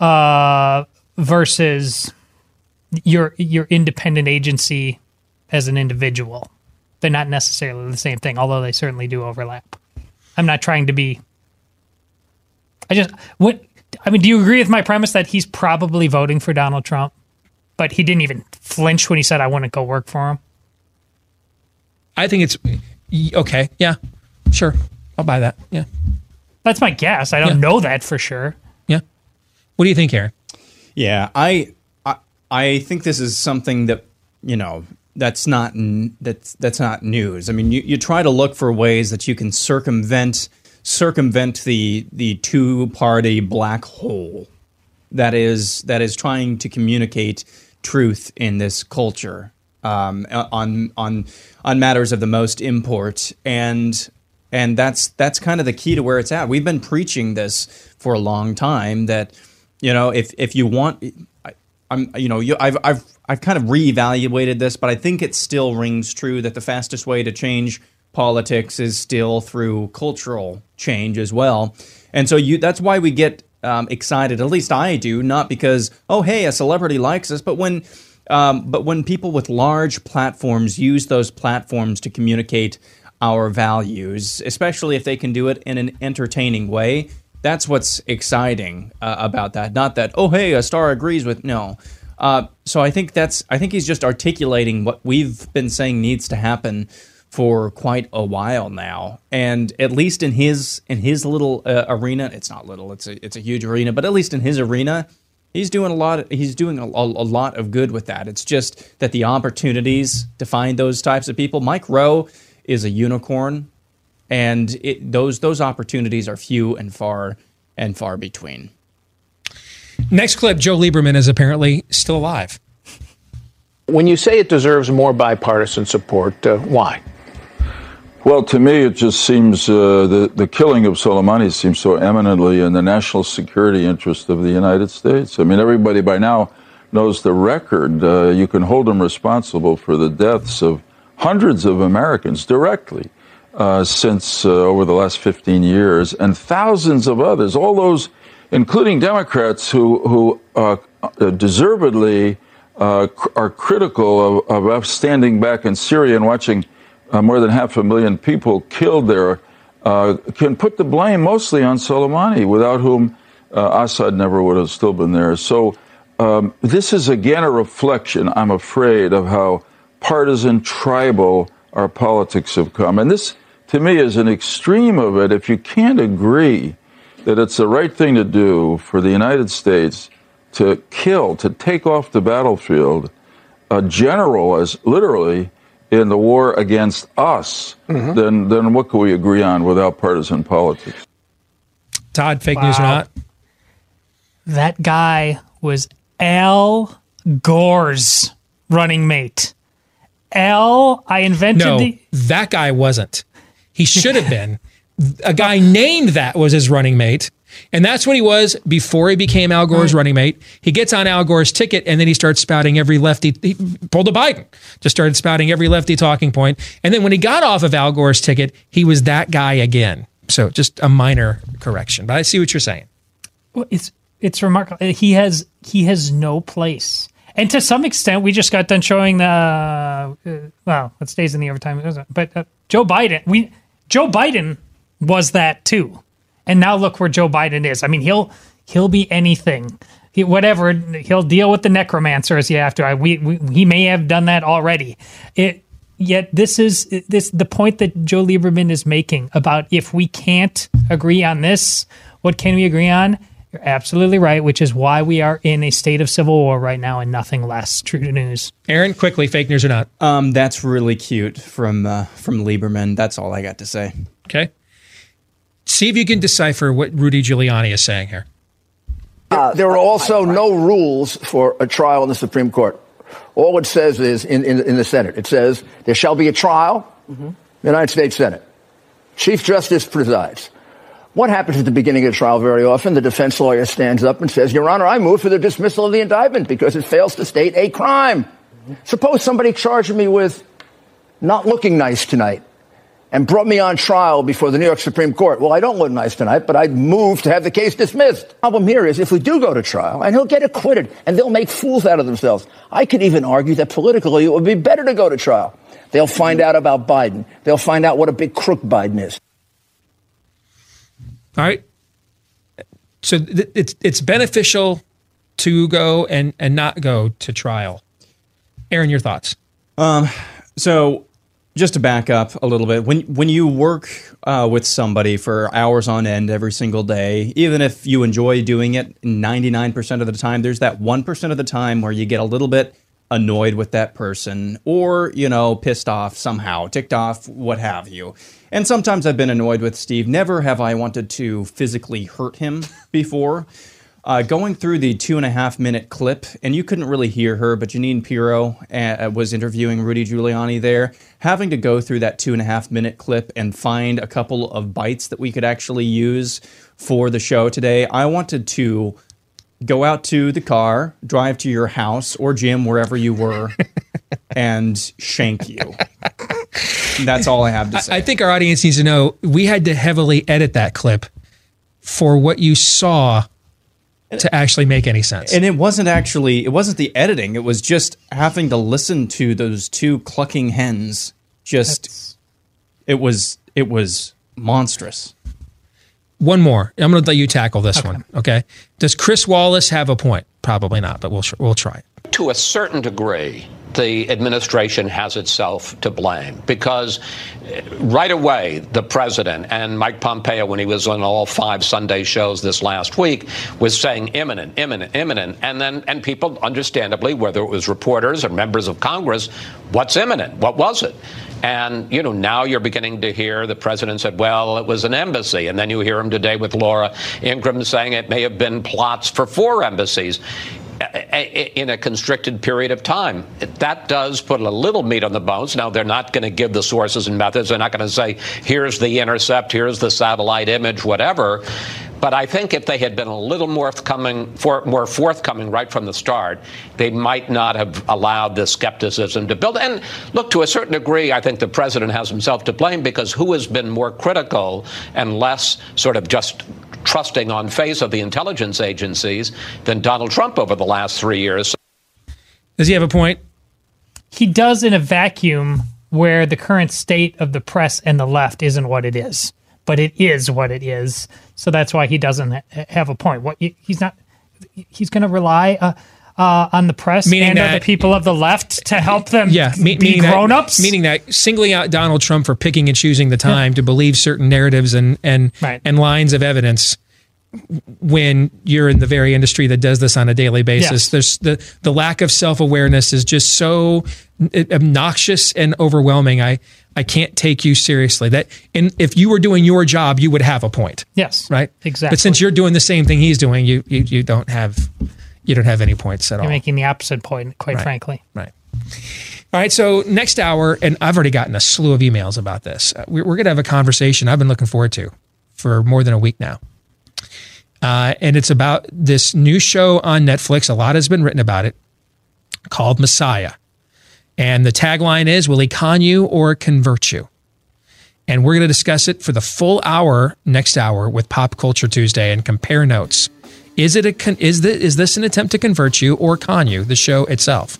versus your independent agency as an individual. They're not necessarily the same thing, although they certainly do overlap. I'm not trying to be... do you agree with my premise that he's probably voting for Donald Trump, but he didn't even flinch when he said, I want to go work for him? I think it's... Okay. Yeah. Sure. I'll buy that. Yeah. That's my guess. I don't know that for sure. Yeah. What do you think, Aaron? Yeah. I think this is something that, you know, that's not news. I mean, you try to look for ways that you can circumvent the two-party black hole that is trying to communicate truth in this culture. On matters of the most import, and that's kind of the key to where it's at. We've been preaching this for a long time that, you know, if you want, I've kind of reevaluated this, but I think it still rings true that the fastest way to change politics is still through cultural change as well. And so that's why we get excited, at least I do, not because, oh hey, a celebrity likes us, but when people with large platforms use those platforms to communicate our values, especially if they can do it in an entertaining way, that's what's exciting about that. Not that, oh hey, a star agrees with, no. So I think he's just articulating what we've been saying needs to happen for quite a while now, and at least in his little arena, it's not little, it's a huge arena, but at least in his arena, he's doing a lot. He's doing a lot of good with that. It's just that the opportunities to find those types of people. Mike Rowe is a unicorn, and those opportunities are few and far between. Next clip: Joe Lieberman is apparently still alive. When you say it deserves more bipartisan support, why? Well, to me, it just seems the killing of Soleimani seems so eminently in the national security interest of the United States. I mean, everybody by now knows the record. You can hold them responsible for the deaths of hundreds of Americans directly since over the last 15 years, and thousands of others, all those, including Democrats who deservedly are critical of standing back in Syria and watching more than 500,000 people killed there, can put the blame mostly on Soleimani, without whom Assad never would have still been there. So this is, again, a reflection, I'm afraid, of how partisan, tribal our politics have come. And this, to me, is an extreme of it. If you can't agree that it's the right thing to do for the United States to kill, to take off the battlefield, a general as literally... in the war against us, mm-hmm. then what can we agree on without partisan politics? Todd, fake news or not? That guy was Al Gore's running mate. That guy wasn't. He should have been. A guy named that was his running mate. And that's what he was before he became Al Gore's running mate. He gets on Al Gore's ticket, and then he starts spouting every lefty. He pulled a Biden, just started spouting every lefty talking point. And then when he got off of Al Gore's ticket, he was that guy again. So just a minor correction. But I see what you're saying. Well, it's remarkable. He has no place. And to some extent, we just got done showing it stays in the overtime. But Joe Biden was that too. And now look where Joe Biden is. I mean, he'll be anything, whatever. He'll deal with the necromancer as you have to. He may have done that already. Yet this is the point that Joe Lieberman is making about if we can't agree on this, what can we agree on? You're absolutely right, which is why we are in a state of civil war right now and nothing less. True to news. Aaron, quickly, fake news or not? That's really cute from Lieberman. That's all I got to say. Okay. See if you can decipher what Rudy Giuliani is saying here. There are also no rules for a trial in the Supreme Court. All it says is in the Senate, it says there shall be a trial in the United States Senate. Chief Justice presides. What happens at the beginning of the trial very often? The defense lawyer stands up and says, Your Honor, I move for the dismissal of the indictment because it fails to state a crime. Suppose somebody charged me with not looking nice tonight and brought me on trial before the New York Supreme Court. Well, I don't look nice tonight, but I'd move to have the case dismissed. The problem here is if we do go to trial, and he'll get acquitted, and they'll make fools out of themselves. I could even argue that politically it would be better to go to trial. They'll find out about Biden. They'll find out what a big crook Biden is. All right. So it's beneficial to go and not go to trial. Aaron, your thoughts? Just to back up a little bit, when you work with somebody for hours on end every single day, even if you enjoy doing it 99% of the time, there's that 1% of the time where you get a little bit annoyed with that person or, you know, pissed off somehow, ticked off, what have you. And sometimes I've been annoyed with Steve. Never have I wanted to physically hurt him before. Going through the 2.5-minute clip, and you couldn't really hear her, but Janine Pirro was interviewing Rudy Giuliani there, having to go through that 2.5-minute clip and find a couple of bites that we could actually use for the show today. I wanted to go out to the car, drive to your house or gym, wherever you were, and shank you. That's all I have to say. I think our audience needs to know we had to heavily edit that clip for what you saw to actually make any sense. And it wasn't the editing. It was just having to listen to those two clucking hens. It was monstrous. One more. I'm going to let you tackle this one. Okay. Does Chris Wallace have a point? Probably not, but we'll try it. To a certain degree, the administration has itself to blame because right away, the president and Mike Pompeo, when he was on all 5 Sunday shows this last week, was saying imminent, imminent, imminent. And people, understandably, whether it was reporters or members of Congress, what's imminent? What was it? And, you know, now you're beginning to hear the president said, well, it was an embassy. And then you hear him today with Laura Ingraham saying it may have been plots for 4 embassies in a constricted period of time. That does put a little meat on the bones. Now, they're not going to give the sources and methods. They're not going to say, here's the intercept, here's the satellite image, whatever. But I think if they had been a little more forthcoming right from the start, they might not have allowed the skepticism to build. And look, to a certain degree, I think the president has himself to blame because who has been more critical and less sort of just trusting on face of the intelligence agencies than Donald Trump over the last 3 years? Does he have a point? He does in a vacuum where the current state of the press and the left isn't what it is. But it is what it is. So that's why he doesn't have a point. He's going to rely on the press and other people of the left to help them be grown-ups. Meaning that singling out Donald Trump for picking and choosing the time to believe certain narratives and lines of evidence when you're in the very industry that does this on a daily basis. Yes. There's the lack of self-awareness is just so obnoxious and overwhelming. I can't take you seriously. And if you were doing your job, you would have a point. Yes, right, exactly. But since you're doing the same thing he's doing, you don't have any points at all. You're making the opposite point, quite frankly. Right. All right. So next hour, and I've already gotten a slew of emails about this. We're going to have a conversation I've been looking forward to for more than a week now, and it's about this new show on Netflix. A lot has been written about it, called Messiah. And the tagline is, will he con you or convert you? And we're going to discuss it for the full hour next hour with Pop Culture Tuesday and compare notes. Is this an attempt to convert you or con you, the show itself?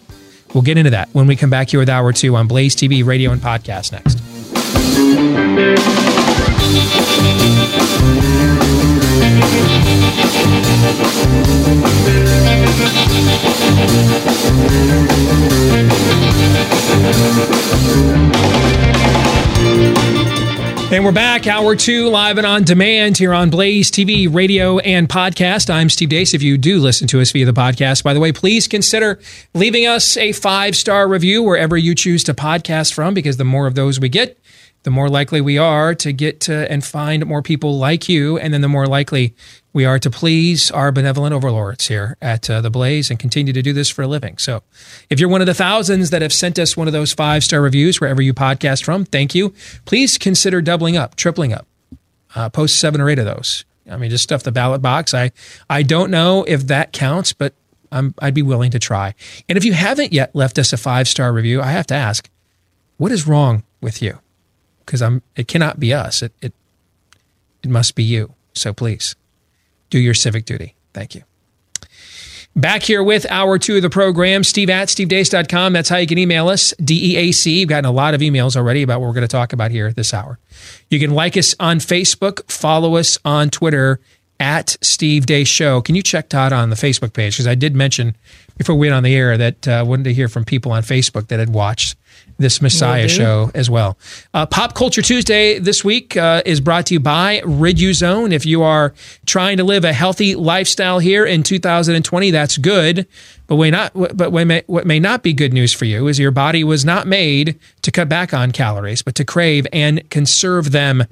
We'll get into that when we come back here with Hour 2 on Blaze TV, radio, and podcast next. And we're back, hour two, live and on demand here on Blaze TV, radio, and podcast. I'm Steve Deace. If you do listen to us via the podcast, by the way, please consider leaving us a 5-star review wherever you choose to podcast from, because the more of those we get, the more likely we are to get to and find more people like you, and then the more likely we are to please our benevolent overlords here at The Blaze and continue to do this for a living. So if you're one of the thousands that have sent us one of those 5-star reviews wherever you podcast from, thank you. Please consider doubling up, tripling up. Post 7 or 8 of those. I mean, just stuff the ballot box. I don't know if that counts, but I'd be willing to try. And if you haven't yet left us a 5-star review, I have to ask, what is wrong with you? Because it cannot be us. It must be you. So please do your civic duty. Thank you. Back here with hour two of the program, Steve at stevedeace.com. That's how you can email us, DEAC. We've gotten a lot of emails already about what we're going to talk about here this hour. You can like us on Facebook, follow us on Twitter, at Steve Deace Show. Can you check, Todd, on the Facebook page? Because I did mention before we went on the air that I wanted to hear from people on Facebook that had watched this Messiah show as well. Pop Culture Tuesday this week is brought to you by Riduzone. If you are trying to live a healthy lifestyle here in 2020, that's good. But what may not be good news for you is your body was not made to cut back on calories, but to crave and conserve them.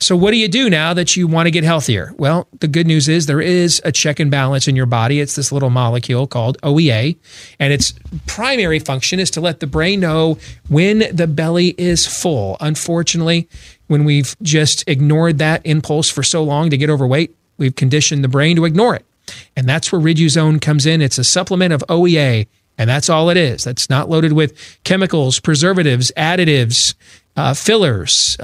So what do you do now that you want to get healthier? Well, the good news is there is a check and balance in your body. It's this little molecule called OEA, and its primary function is to let the brain know when the belly is full. Unfortunately, when we've just ignored that impulse for so long to get overweight, we've conditioned the brain to ignore it. And that's where Riduzone comes in. It's a supplement of OEA, and that's all it is. That's not loaded with chemicals, preservatives, additives, fillers,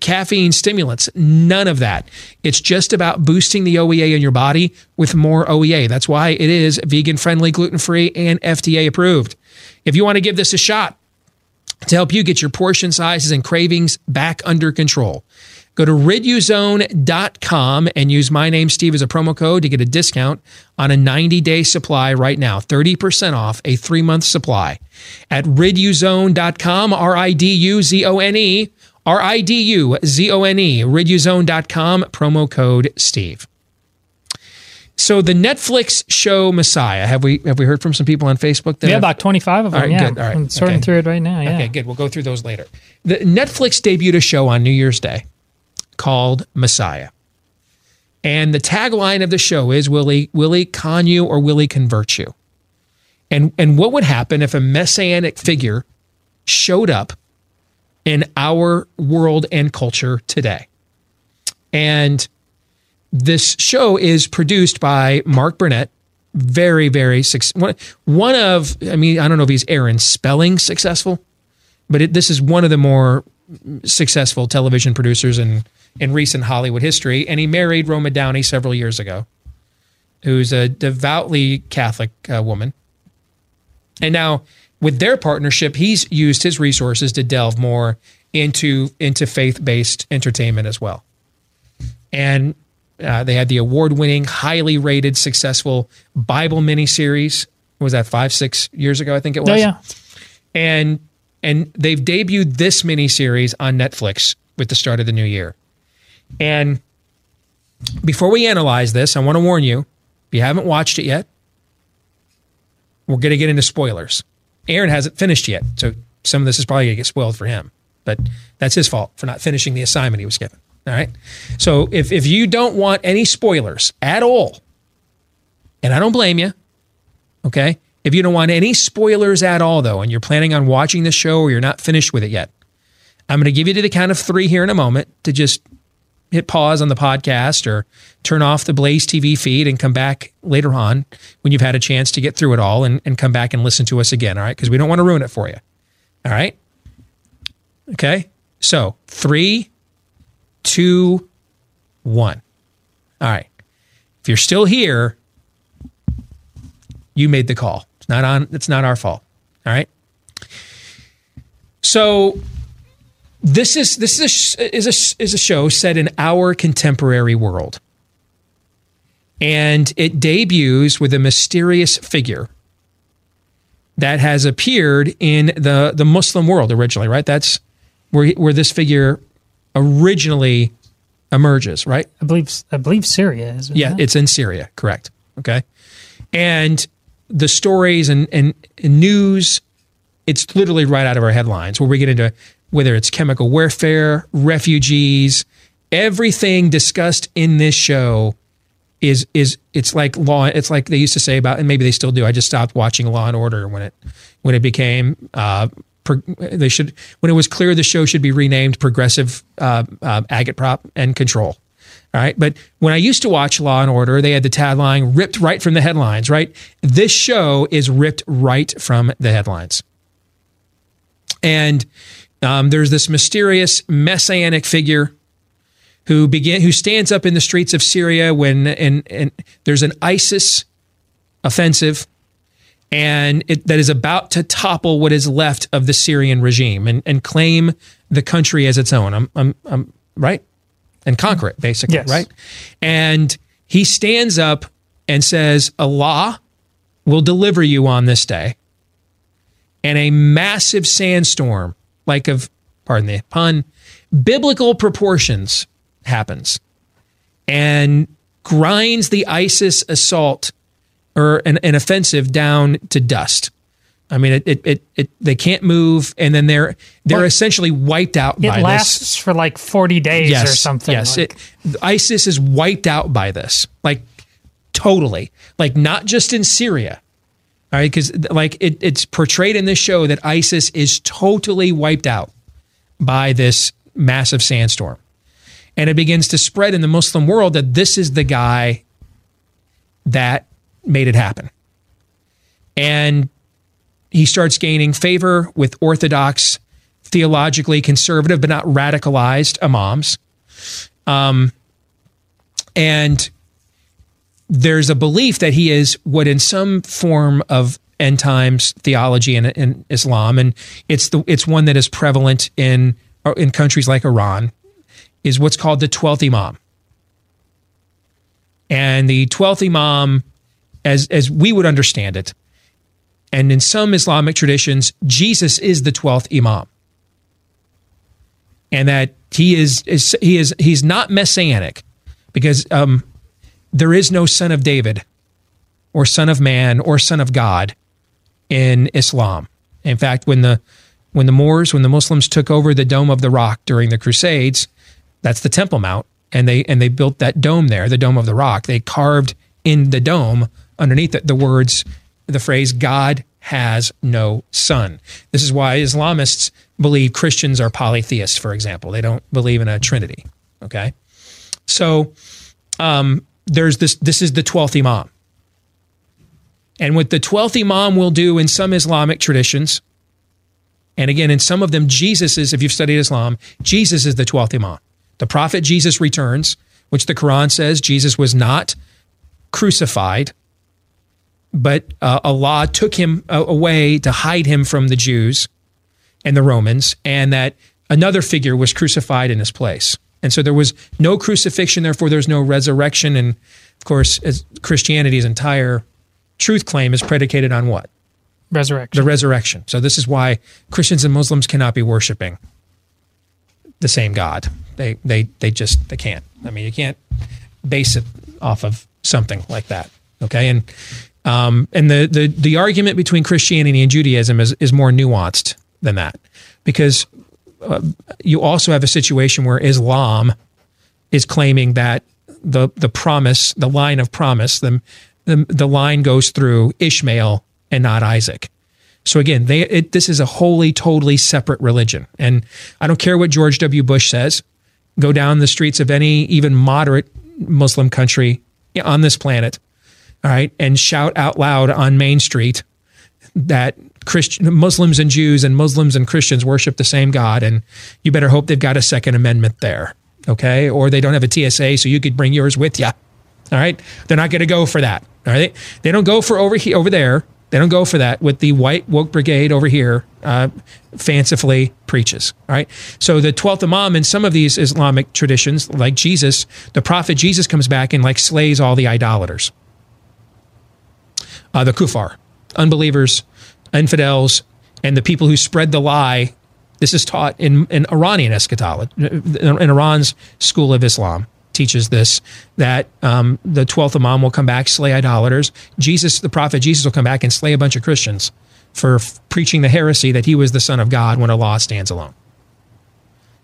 caffeine stimulants, none of that. It's just about boosting the OEA in your body with more OEA. That's why it is vegan-friendly, gluten-free, and FDA approved. If you want to give this a shot to help you get your portion sizes and cravings back under control, go to riduzone.com and use my name, Steve, as a promo code to get a discount on a 90-day supply right now, 30% off a 3-month supply at riduzone.com, R-I-D-U-Z-O-N-E, riduzone.com, promo code Steve. So the Netflix show Messiah, have we heard from some people on Facebook? Yeah, about 25 of them. All right, yeah. Good. All right. I'm sorting through it right now. Yeah. Okay, good. We'll go through those later. The Netflix debuted a show on New Year's Day called Messiah. And the tagline of the show is, will he con you or will he convert you? And what would happen if a messianic figure showed up in our world and culture today? And this show is produced by Mark Burnett, very, very successful. One of, I mean, I don't know if he's Aaron Spelling successful, but this is one of the more successful television producers in recent Hollywood history. And he married Roma Downey several years ago, who's a devoutly Catholic woman. And now with their partnership, he's used his resources to delve more into faith-based entertainment as well. And they had the award-winning, highly rated, successful Bible miniseries. What was that, 5-6 years ago, I think it was? Oh, yeah. And they've debuted this miniseries on Netflix with the start of the new year. And before we analyze this, I want to warn you, if you haven't watched it yet, we're going to get into spoilers. Aaron hasn't finished yet, so some of this is probably going to get spoiled for him. But that's his fault for not finishing the assignment he was given. All right? So if you don't want any spoilers at all, and I don't blame you, okay? If you don't want any spoilers at all, though, and you're planning on watching the show or you're not finished with it yet, I'm going to give you to the count of 3 here in a moment to just hit pause on the podcast or turn off the Blaze TV feed and come back later on when you've had a chance to get through it all and come back and listen to us again, all right? Because we don't want to ruin it for you, all right? Okay? So, 3, 2, 1. All right. If you're still here, you made the call. It's not our fault. All right. So this is a show set in our contemporary world, and it debuts with a mysterious figure that has appeared in the Muslim world originally. Right. That's where this figure originally emerges, right? I believe Syria is. Yeah, it's in Syria, correct. Okay. And the stories and news, it's literally right out of our headlines where we get into whether it's chemical warfare, refugees, everything discussed in this show is it's like law. It's like they used to say about, and maybe they still do. I just stopped watching Law and Order when it became when it was clear the show should be renamed Progressive Agate Prop and Control. All right, but when I used to watch Law and Order, they had the tagline ripped right from the headlines. Right, this show is ripped right from the headlines, and there's this mysterious messianic figure who stands up in the streets of Syria when there's an ISIS offensive, that is about to topple what is left of the Syrian regime and claim the country as its own. I'm right, and conquer it basically, yes. Right? And he stands up and says, "Allah will deliver you on this day," and a massive sandstorm, like of, pardon the pun, biblical proportions, happens and grinds the ISIS assault or an offensive down to dust. I mean, they can't move, and then they're essentially wiped out by this. It lasts for like 40 days or something. Yes, ISIS is wiped out by this, like totally, like not just in Syria. All right, because like it's portrayed in this show that ISIS is totally wiped out by this massive sandstorm. And it begins to spread in the Muslim world that this is the guy that made it happen. And he starts gaining favor with Orthodox, theologically conservative, but not radicalized imams. And there's a belief that he is what in some form of end times theology in Islam, and it's one that is prevalent in countries like Iran, is what's called the 12th Imam. And the 12th Imam, as we would understand it, and in some Islamic traditions, Jesus is the 12th Imam. And that he's not messianic, because there is no son of David or son of man or son of God in Islam. In fact, when the Muslims took over the Dome of the Rock during the Crusades, that's the Temple Mount, and they built that dome there, the Dome of the Rock. They carved in the dome underneath it the phrase, "God has no son." This is why Islamists believe Christians are polytheists, for example. They don't believe in a trinity, okay? So there's this is the 12th Imam. And what the 12th Imam will do in some Islamic traditions, and again, in some of them, if you've studied Islam, Jesus is the 12th Imam. The prophet Jesus returns, which the Quran says Jesus was not crucified, but Allah took him away to hide him from the Jews and the Romans, and that another figure was crucified in his place. And so there was no crucifixion, therefore there's no resurrection. And of course, as Christianity's entire truth claim is predicated on what? Resurrection. The resurrection. So this is why Christians and Muslims cannot be worshiping the same God. They can't. I mean, you can't base it off of something like that. Okay. And the argument between Christianity and Judaism is more nuanced than that, because you also have a situation where Islam is claiming that the promise, the line of promise, the line goes through Ishmael and not Isaac. So again, this is a wholly, totally separate religion. And I don't care what George W. Bush says. Go down the streets of any even moderate Muslim country on this planet, all right, and shout out loud on Main Street that Muslims and Jews and Muslims and Christians worship the same God, and you better hope they've got a Second Amendment there, okay? Or they don't have a TSA, so you could bring yours with you, all right? They're not going to go for that, all right? They don't go for over there. They don't go for that with the white woke brigade over here fancifully preaches, right? So the 12th Imam in some of these Islamic traditions, like Jesus, the prophet Jesus comes back and like slays all the idolaters, the kuffar, unbelievers, infidels, and the people who spread the lie This is taught in Iranian eschatology, in Iran's school of Islam. Teaches this, that the 12th Imam will come back, slay idolaters. Jesus, the prophet Jesus, will come back and slay a bunch of Christians for preaching the heresy that he was the Son of God when Allah stands alone.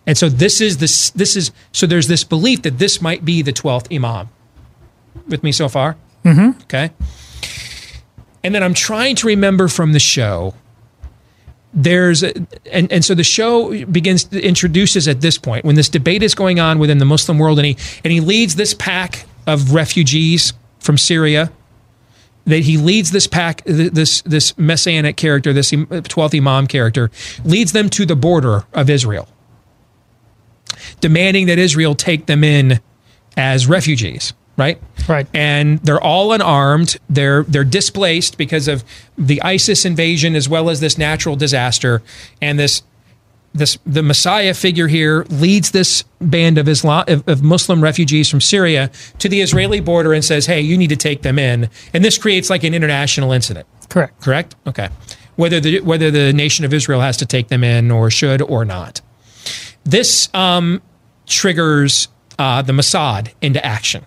And so this is there's this belief that this might be the 12th Imam. With me so far? Mm-hmm. Okay. And then I'm trying to remember from the show. So the show introduces at this point when this debate is going on within the Muslim world, and he leads this pack of refugees from Syria. That he leads this pack, this messianic character, this 12th Imam character, leads them to the border of Israel, demanding that Israel take them in as refugees. Right. And they're all unarmed. They're displaced because of the ISIS invasion as well as this natural disaster. And the Messiah figure here leads this band of Muslim refugees from Syria to the Israeli border and says, "Hey, you need to take them in." And this creates like an international incident. Correct. Okay. Whether the nation of Israel has to take them in or should or not, this triggers the Mossad into action.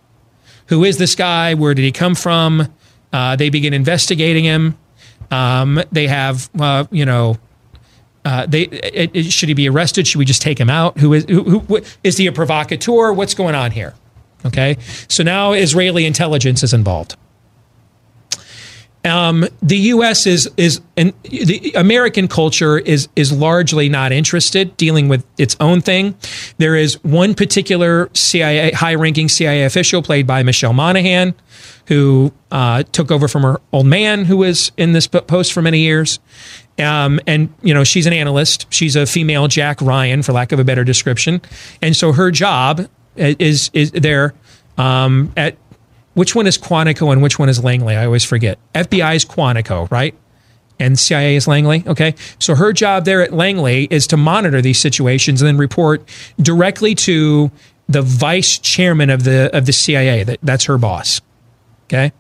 Who is this guy? Where did he come from? They begin investigating him. Should he be arrested? Should we just take him out? Is he a provocateur? What's going on here? Okay. So now Israeli intelligence is involved. The U.S. and the American culture is largely not interested, dealing with its own thing. There is one particular CIA, high-ranking CIA official played by Michelle Monaghan, who took over from her old man, who was in this post for many years. She's an analyst. She's a female Jack Ryan, for lack of a better description. And so her job is there at. Which one is Quantico and which one is Langley? I always forget. FBI is Quantico, right? And CIA is Langley, okay? So her job there at Langley is to monitor these situations and then report directly to the vice chairman of the CIA. That's her boss, okay?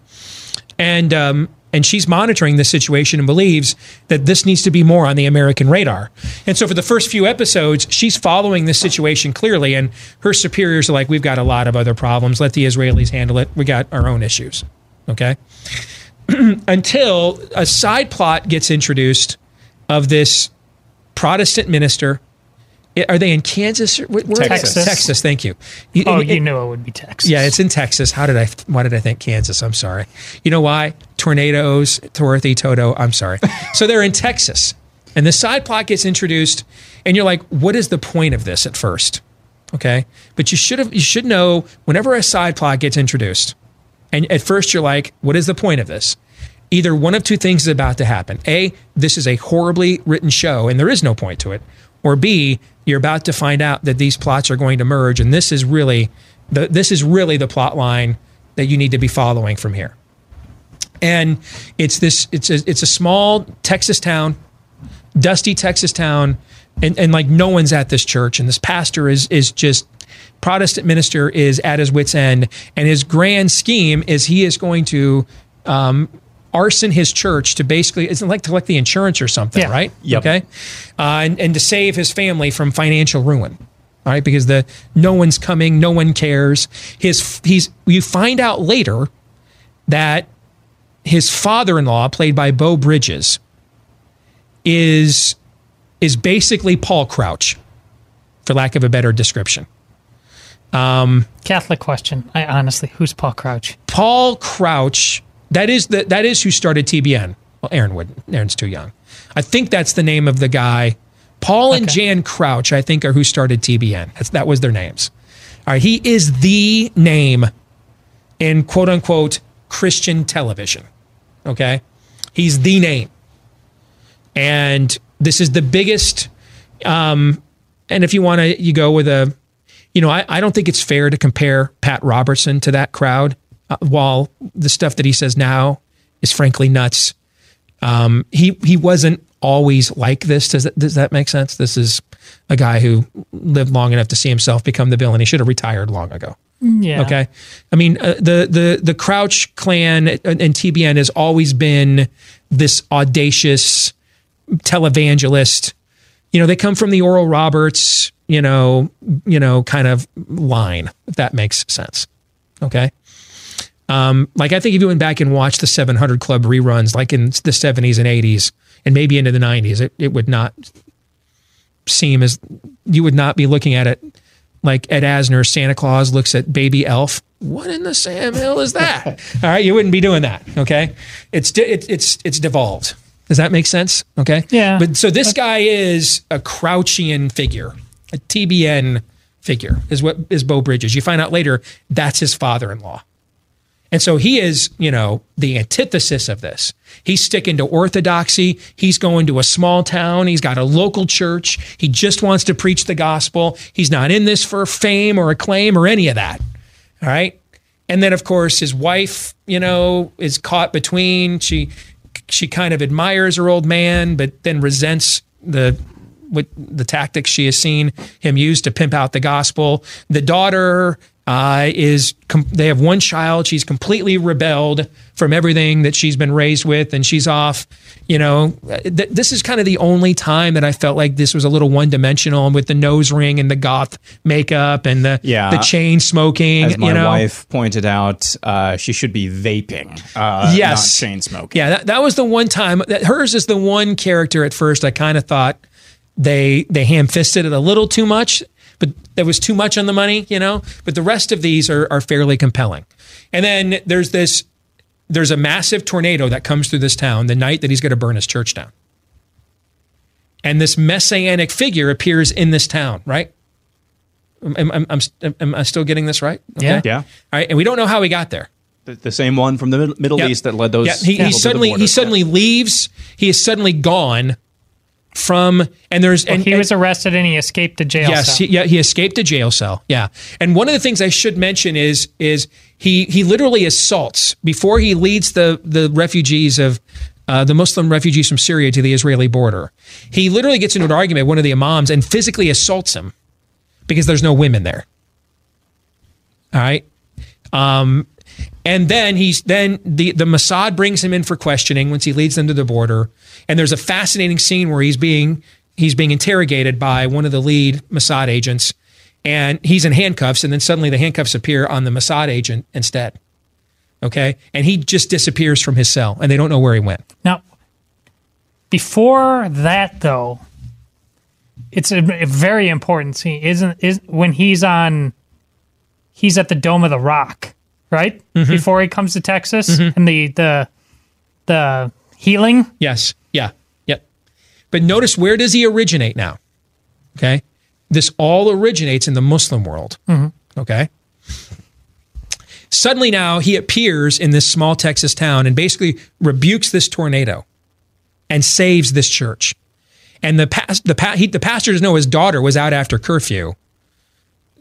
And she's monitoring the situation and believes that this needs to be more on the American radar. And so for the first few episodes, she's following this situation clearly, and her superiors are like, we've got a lot of other problems. Let the Israelis handle it. We got our own issues. Okay? Until a side plot gets introduced of this Protestant minister. Are they in Kansas? Texas. Texas, thank you. You knew it would be Texas. Yeah, it's in Texas. Why did I think Kansas? I'm sorry. You know why? Tornadoes, Dorothy, Toto, I'm sorry. So they're in Texas. And the side plot gets introduced, and you're like, what is the point of this at first? Okay? But you should know, whenever a side plot gets introduced, and at first you're like, what is the point of this? Either one of two things is about to happen. A, this is a horribly written show, and there is no point to it. Or B, you're about to find out that these plots are going to merge, and this is really the plot line that you need to be following from here. And it's a small Texas town, dusty Texas town, and like no one's at this church, and this pastor Protestant minister is at his wit's end, and his grand scheme is he is going to arson his church to basically, it's like to collect the insurance or something, yeah. Right? Yep. Okay. And to save his family from financial ruin. All right. Because no one's coming, no one cares. You find out later that his father-in-law, played by Beau Bridges, is basically Paul Crouch, for lack of a better description. Catholic question. I honestly, who's Paul Crouch? Paul Crouch. That is who started TBN. Well, Aaron wouldn't. Aaron's too young. I think that's the name of the guy. Paul and Jan Crouch, I think, are who started TBN. That was their names. All right, he is the name in quote-unquote Christian television. Okay? He's the name. And this is the biggest, and if you want to, you go with a, I don't think it's fair to compare Pat Robertson to that crowd. While the stuff that he says now is frankly nuts, he wasn't always like this. Does that make sense? This is a guy who lived long enough to see himself become the villain. He should have retired long ago. Yeah. Okay. I mean, the Crouch clan and TBN has always been this audacious televangelist you know, they come from the Oral Roberts, kind of line, if that makes sense. Okay. Like I think if you went back and watched the 700 Club reruns, like in the 70s and 80s and maybe into the 90s, it would not seem as, you would not be looking at it like Ed Asner's Santa Claus looks at Baby Elf. What in the Sam Hill is that? All right. You wouldn't be doing that. Okay. It's devolved. Does that make sense? Okay. Yeah. But so this guy is a Crouchian figure, a TBN figure is Beau Bridges. You find out later that's his father-in-law. And so he is, the antithesis of this. He's sticking to orthodoxy. He's going to a small town. He's got a local church. He just wants to preach the gospel. He's not in this for fame or acclaim or any of that. All right. And then, of course, his wife, is caught between. She kind of admires her old man, but then resents the tactics she has seen him use to pimp out the gospel. The daughter... they have one child. She's completely rebelled from everything that she's been raised with, and she's off. This is kind of the only time that I felt like this was a little one-dimensional, with the nose ring and the goth makeup and the chain smoking. As my wife pointed out, she should be vaping, yes, not chain smoking. Yeah, that was the one time. Hers is the one character at first I kind of thought they ham-fisted it a little too much. But that was too much on the money, but the rest of these are fairly compelling. And then there's a massive tornado that comes through this town the night that he's going to burn his church down. And this messianic figure appears in this town, right? Am I still getting this right? Okay. Yeah. All right. And we don't know how he got there. The same one from the Middle yep. East that led those. Yeah. He suddenly leaves. He is suddenly gone. He was arrested and he escaped a jail cell. Yes, he escaped a jail cell. Yeah, and one of the things I should mention is he literally assaults before he leads the refugees of the Muslim refugees from Syria to the Israeli border. He literally gets into an argument with one of the imams and physically assaults him because there's no women there. All right, and then the Mossad brings him in for questioning once he leads them to the border. And there's a fascinating scene where he's being interrogated by one of the lead Mossad agents, and he's in handcuffs, and then suddenly the handcuffs appear on the Mossad agent instead. Okay? And he just disappears from his cell, and they don't know where he went. Now, before that, though, it's a very important scene, is when he's at the Dome of the Rock, right? Mm-hmm. Before he comes to Texas, mm-hmm. and the healing? Yes. Yeah. Yep. But notice, where does he originate now? Okay. This all originates in the Muslim world. Mm-hmm. Okay. Suddenly now he appears in this small Texas town and basically rebukes this tornado and saves this church. And the pastor doesn't know his daughter was out after curfew,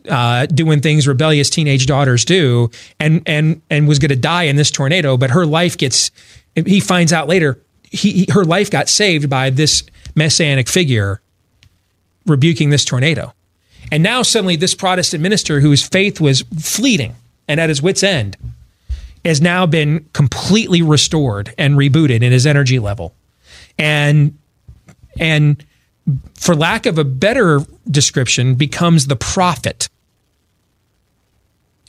doing things rebellious teenage daughters do, and was going to die in this tornado, but her life gets... He finds out later, her life got saved by this messianic figure rebuking this tornado. And now suddenly this Protestant minister whose faith was fleeting and at his wit's end has now been completely restored and rebooted in his energy level. And for lack of a better description, becomes the prophet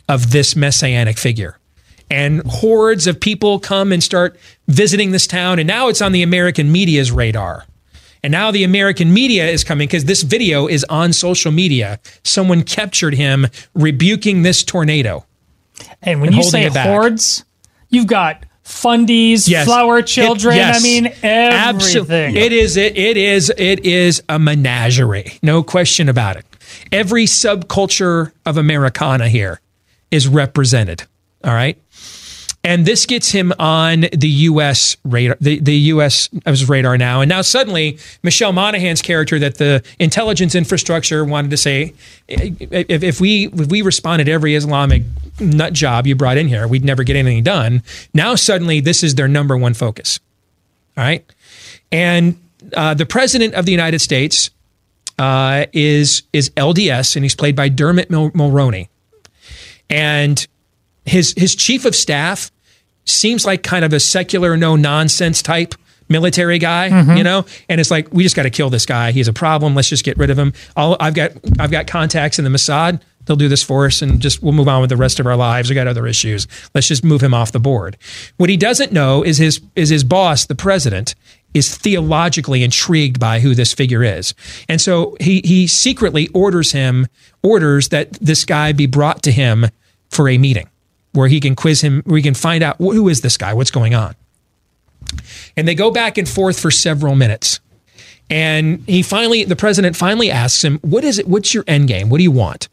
of this messianic figure. And hordes of people come and start visiting this town. And now it's on the American media's radar. And now the American media is coming because this video is on social media. Someone captured him rebuking this tornado. And when you say hordes, you've got fundies, yes. flower children. Yes. I mean, everything. It is a menagerie. No question about it. Every subculture of Americana here is represented. All right. And this gets him on the U.S. radar, the U.S. radar now. And now suddenly Michelle Monaghan's character that the intelligence infrastructure wanted to say, if we responded to every Islamic nut job you brought in here, we'd never get anything done. Now suddenly this is their number one focus. All right. And the president of the United States is LDS, and he's played by Dermot Mulroney. And his chief of staff seems like kind of a secular, no-nonsense type, military guy, you know? And it's like, we just got to kill this guy. He's a problem. Let's just get rid of him. I've got contacts in the Mossad. They'll do this for us and just, we'll move on with the rest of our lives. We got other issues. Let's just move him off the board. What he doesn't know is his boss, the president, is theologically intrigued by who this figure is. And so he secretly orders that this guy be brought to him for a meeting where he can quiz him, where he can find out who is this guy, what's going on. And they go back and forth for several minutes. And the president finally asks him, what is it? What's your end game? What do you want?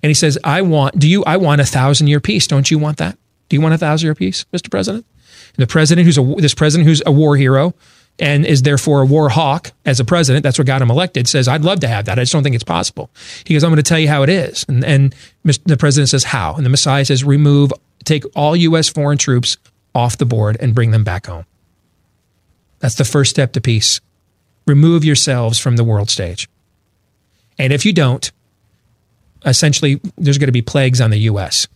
And he says, I want a 1,000-year peace. Don't you want that? Do you want a 1,000-year peace, Mr. President? And the president who's a war hero and is therefore a war hawk as a president, that's what got him elected, says, I'd love to have that. I just don't think it's possible. He goes, I'm going to tell you how it is. And the president says, how? And the Messiah says, take all U.S. foreign troops off the board and bring them back home. That's the first step to peace. Remove yourselves from the world stage. And if you don't, essentially, there's going to be plagues on the U.S.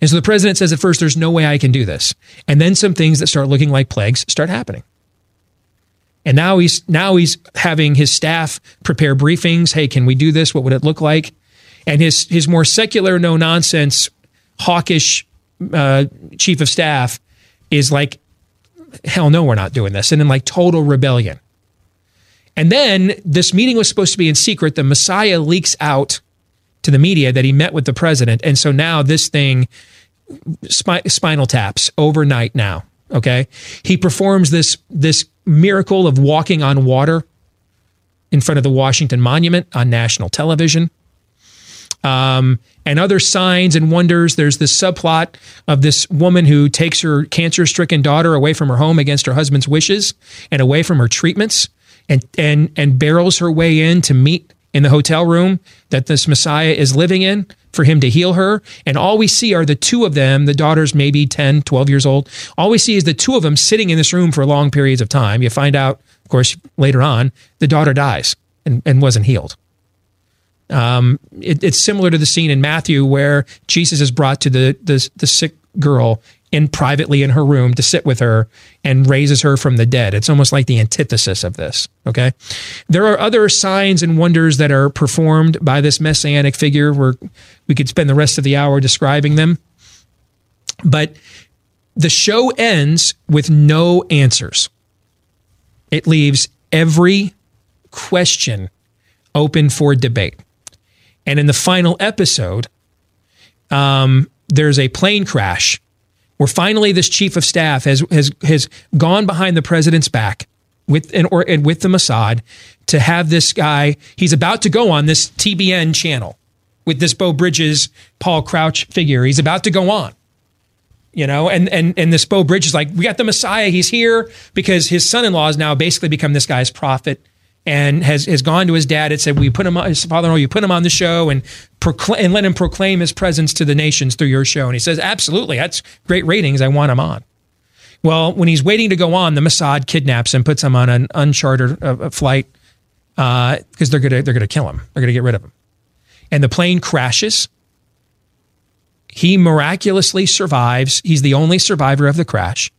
And so the president says at first, there's no way I can do this. And then some things that start looking like plagues start happening. And now he's having his staff prepare briefings. Hey, can we do this? What would it look like? And his more secular, no-nonsense, hawkish chief of staff is like, hell no, we're not doing this. And in like total rebellion. And then this meeting was supposed to be in secret. The Messiah leaks out to the media that he met with the president. And so now this thing spinal taps overnight now, okay? He performs this miracle of walking on water in front of the Washington Monument on national television. And other signs and wonders. There's this subplot of this woman who takes her cancer-stricken daughter away from her home against her husband's wishes and away from her treatments. And barrels her way in to meet in the hotel room that this Messiah is living in for him to heal her. And all we see are the two of them, the daughter's maybe 10, 12 years old. All we see is the two of them sitting in this room for long periods of time. You find out, of course, later on, the daughter dies and wasn't healed. It's similar to the scene in Matthew where Jesus is brought to the sick girl privately in her room to sit with her and raises her from the dead. It's almost like the antithesis of this, okay? There are other signs and wonders that are performed by this messianic figure where we could spend the rest of the hour describing them. But the show ends with no answers. It leaves every question open for debate. And in the final episode, there's a plane crash where finally this chief of staff has gone behind the president's back with the Mossad to have this guy. He's about to go on this TBN channel with this Beau Bridges, Paul Crouch figure. He's about to go on, you know, and this Beau Bridges is like, we got the Messiah. He's here because his son-in-law has now basically become this guy's prophet and has gone to his dad and said, you put him on the show and let him proclaim his presence to the nations through your show. And he says, absolutely, that's great ratings. I want him on. Well, when he's waiting to go on, the Mossad kidnaps him, puts him on an unchartered flight because they're going to kill him. They're going to get rid of him. And the plane crashes. He miraculously survives. He's the only survivor of the crash.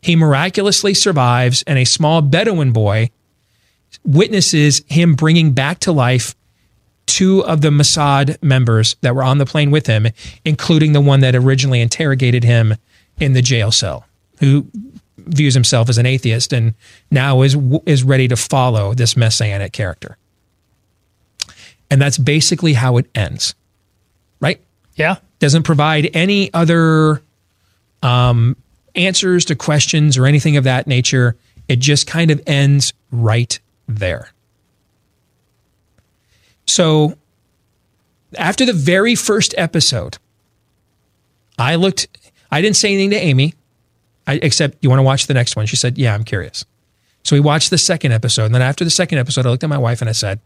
He miraculously survives, and a small Bedouin boy witnesses him bringing back to life two of the Mossad members that were on the plane with him, including the one that originally interrogated him in the jail cell, who views himself as an atheist and now is ready to follow this messianic character. And that's basically how it ends, right? Yeah. Doesn't provide any other answers to questions or anything of that nature. It just kind of ends right there. So after the very first episode, I didn't say anything to Amy, except, you want to watch the next one? She said, yeah, I'm curious. So we watched the second episode. And then after the second episode, I looked at my wife and I said,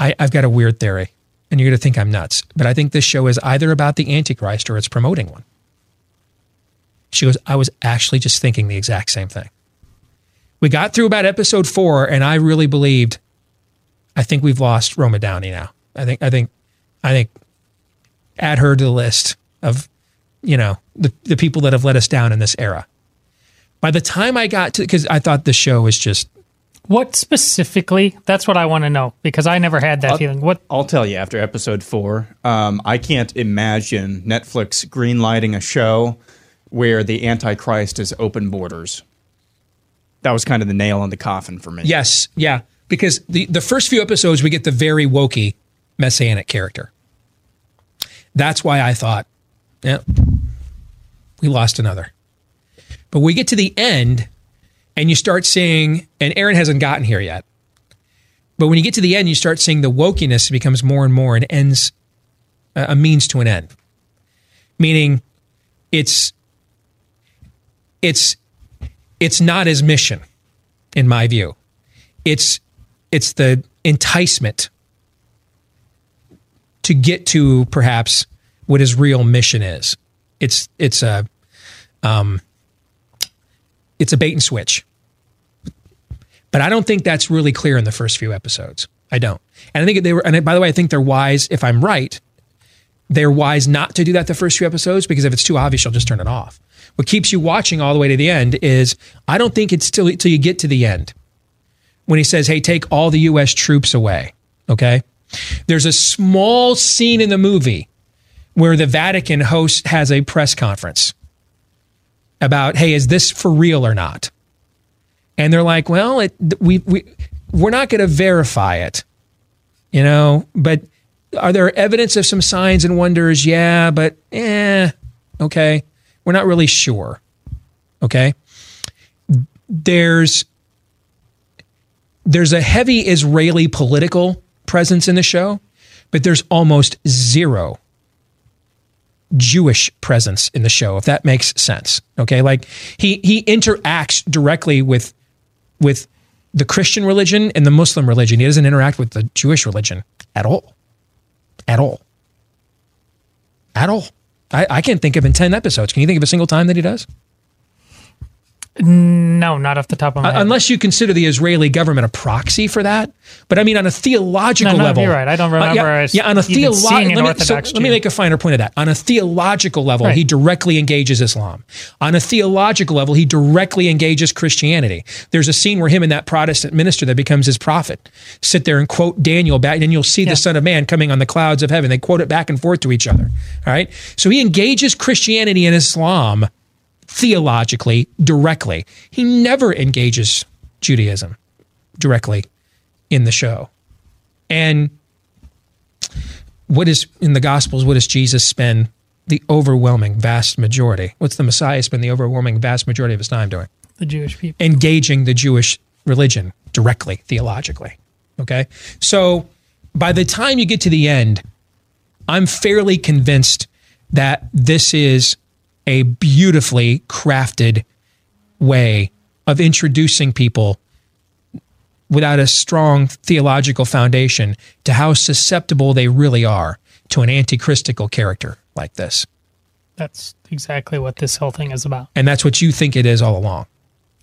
I've got a weird theory and you're going to think I'm nuts, but I think this show is either about the Antichrist or it's promoting one. She goes, I was actually just thinking the exact same thing. We got through about episode 4 and I really believed, I think we've lost Roma Downey now. I think add her to the list of, you know, the people that have let us down in this era. By the time I got to, because I thought the show was just. What specifically? That's what I want to know, because I never had that feeling. What? I'll tell you after episode 4. I can't imagine Netflix greenlighting a show where the Antichrist is open borders. That was kind of the nail in the coffin for me. Yes, yeah, because the first few episodes, we get the very wokey messianic character. That's why I thought, yeah, we lost another. But we get to the end, and you start seeing, and Aaron hasn't gotten here yet, but when you get to the end, you start seeing the wokiness becomes more and more and ends a means to an end. Meaning it's not his mission, in my view. It's the enticement to get to perhaps what his real mission is. It's a bait and switch. But I don't think that's really clear in the first few episodes. I don't. And I think they were, and by the way, I think they're wise, if I'm right, they're wise not to do that the first few episodes, because if it's too obvious, you'll just turn it off. What keeps you watching all the way to the end is, I don't think it's till you get to the end. When he says, hey, take all the U.S. troops away, okay? There's a small scene in the movie where the Vatican has a press conference about, hey, is this for real or not? And they're like, well, we're not going to verify it, you know, but are there evidence of some signs and wonders? Yeah, but okay. We're not really sure, okay? There's a heavy Israeli political presence in the show, but there's almost zero Jewish presence in the show, if that makes sense, okay? Like, he interacts directly with the Christian religion and the Muslim religion. He doesn't interact with the Jewish religion at all. At all. At all. I can't think of in 10 episodes. Can you think of a single time that he does? No, not off the top of my head. Unless you consider the Israeli government a proxy for that. But I mean, on a theological level. You're right. I don't remember. On a theological level. Let me make a finer point of that. On a theological level, right, he directly engages Islam. On a theological level, he directly engages Christianity. There's a scene where him and that Protestant minister that becomes his prophet sit there and quote Daniel back, and you'll see the Son of Man coming on the clouds of heaven. They quote it back and forth to each other. All right. So he engages Christianity and Islam theologically, directly. He never engages Judaism directly in the show. And what is, in the Gospels, what does Jesus spend the overwhelming vast majority? What's the Messiah spend the overwhelming vast majority of his time doing? The Jewish people. Engaging the Jewish religion directly, theologically. Okay? So by the time you get to the end, I'm fairly convinced that this is a beautifully crafted way of introducing people without a strong theological foundation to how susceptible they really are to an antichristical character like this. That's exactly what this whole thing is about. And that's what you think it is all along.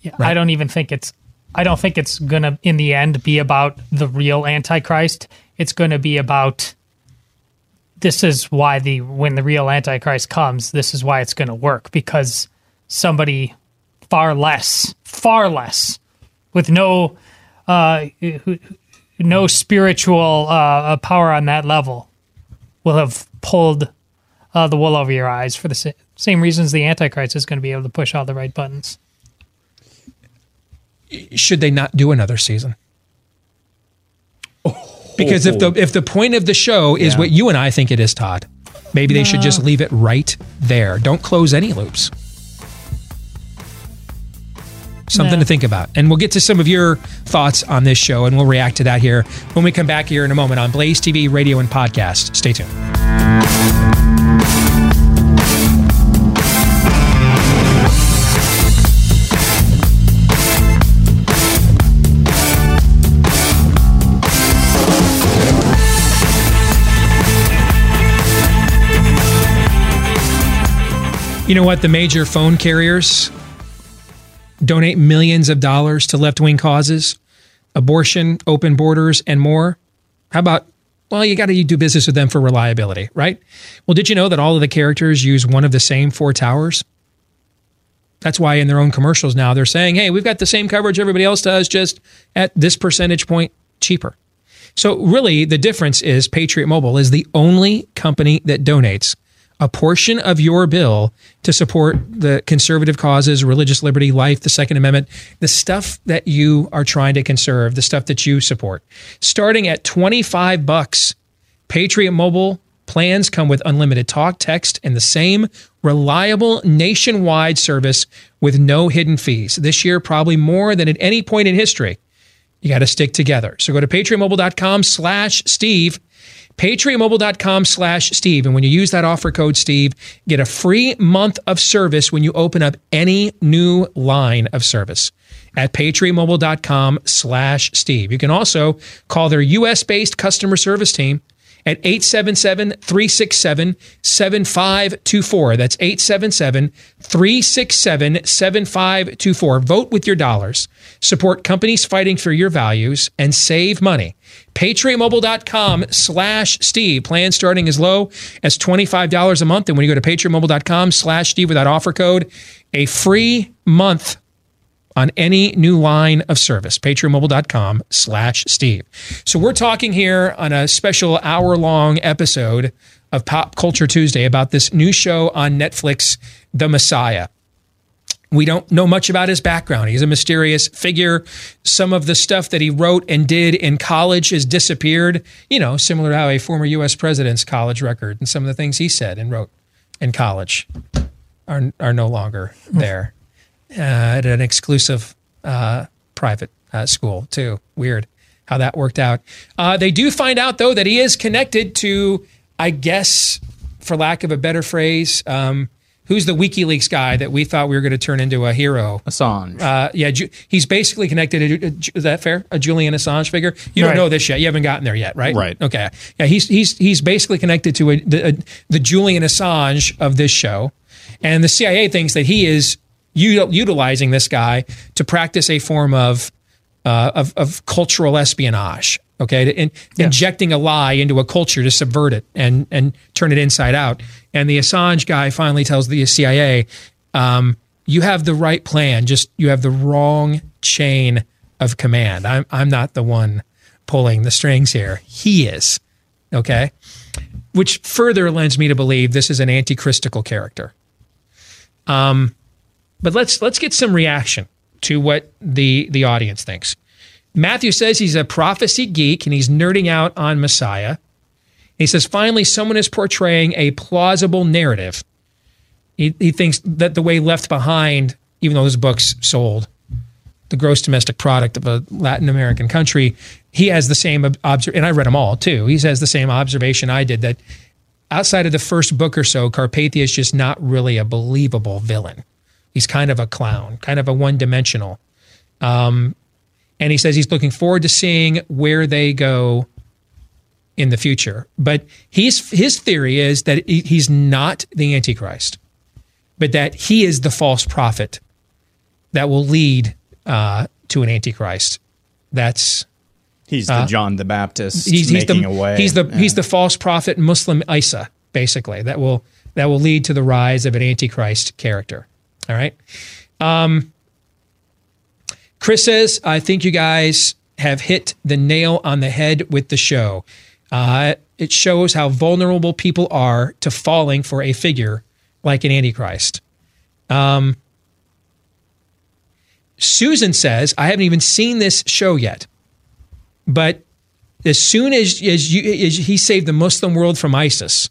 Yeah, right? I don't think it's going to, in the end, be about the real Antichrist. It's going to be about, this is why when the real Antichrist comes, this is why it's going to work, because somebody far less, with no spiritual power on that level, will have pulled the wool over your eyes for the same reasons the Antichrist is going to be able to push all the right buttons. Should they not do another season? Because if the point of the show is what you and I think it is, Todd, maybe they should just leave it right there. Don't close any loops. Something to think about. And we'll get to some of your thoughts on this show, and we'll react to that here when we come back here in a moment on Blaze TV, radio, and podcast. Stay tuned. You know what? The major phone carriers donate millions of dollars to left-wing causes, abortion, open borders, and more. How about, well, you got to do business with them for reliability, right? Well, did you know that all of the characters use one of the same 4 towers? That's why in their own commercials now, they're saying, hey, we've got the same coverage everybody else does, just at this percentage point cheaper. So really, the difference is Patriot Mobile is the only company that donates a portion of your bill to support the conservative causes, religious liberty, life, the Second Amendment, the stuff that you are trying to conserve, the stuff that you support. Starting at $25, Patriot Mobile plans come with unlimited talk, text, and the same reliable nationwide service with no hidden fees. This year, probably more than at any point in history, you got to stick together. So go to patriotmobile.com/Steve, patriotmobile.com/Steve. And when you use that offer code Steve, get a free month of service when you open up any new line of service at patriotmobile.com/Steve. You can also call their U.S.-based customer service team at 877-367-7524. That's 877-367-7524. Vote with your dollars. Support companies fighting for your values and save money. PatriotMobile.com/Steve. Plans starting as low as $25 a month. And when you go to PatriotMobile.com/Steve with that offer code, a free month on any new line of service, patriotmobile.com/Steve. So we're talking here on a special hour-long episode of Pop Culture Tuesday about this new show on Netflix, The Messiah. We don't know much about his background. He's a mysterious figure. Some of the stuff that he wrote and did in college has disappeared, you know, similar to how a former U.S. president's college record and some of the things he said and wrote in college are no longer there. At an exclusive private school, too. Weird how that worked out. They do find out, though, that he is connected to, I guess, for lack of a better phrase, who's the WikiLeaks guy that we thought we were going to turn into a hero? Assange. He's basically connected to, is that fair? A Julian Assange figure? You don't know this yet. You haven't gotten there yet, right? Right. Okay. Yeah, he's basically connected to the Julian Assange of this show. And the CIA thinks that he is utilizing this guy to practice a form of cultural espionage, okay, injecting a lie into a culture to subvert it and turn it inside out. And the Assange guy finally tells the CIA, "You have the right plan, just you have the wrong chain of command. I'm not the one pulling the strings here. He is, okay." Which further lends me to believe this is an antichristical character. But let's get some reaction to what the audience thinks. Matthew says he's a prophecy geek and he's nerding out on Messiah. He says, finally, someone is portraying a plausible narrative. He thinks that the way Left Behind, even though this book's sold, the gross domestic product of a Latin American country, he has the same observation, and I read them all too. He has the same observation I did, that outside of the first book or so, Carpathia is just not really a believable villain. He's kind of a clown, kind of a one-dimensional. And he says he's looking forward to seeing where they go in the future. But his theory is that he's not the Antichrist, but that he is the false prophet that will lead to an Antichrist. He's the John the Baptist making a way. He's the false prophet Muslim Isa, basically, that will lead to the rise of an Antichrist character. All right. Chris says, I think you guys have hit the nail on the head with the show. It shows how vulnerable people are to falling for a figure like an Antichrist. Susan says, I haven't even seen this show yet, but as soon as he saved the Muslim world from ISIS,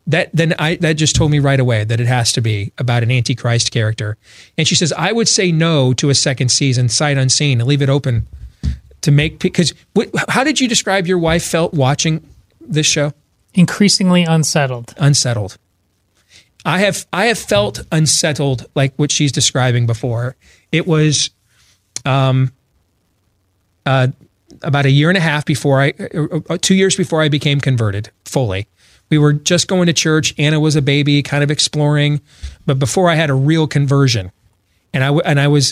that just told me right away that it has to be about an Antichrist character. And she says, I would say no to a second season, sight unseen, and leave it open to make, because how did you describe your wife felt watching this show? Increasingly unsettled. Unsettled. I have felt unsettled like what she's describing before. It was about 2 years before I became converted fully. We were just going to church. Anna was a baby, kind of exploring, but before I had a real conversion, and I was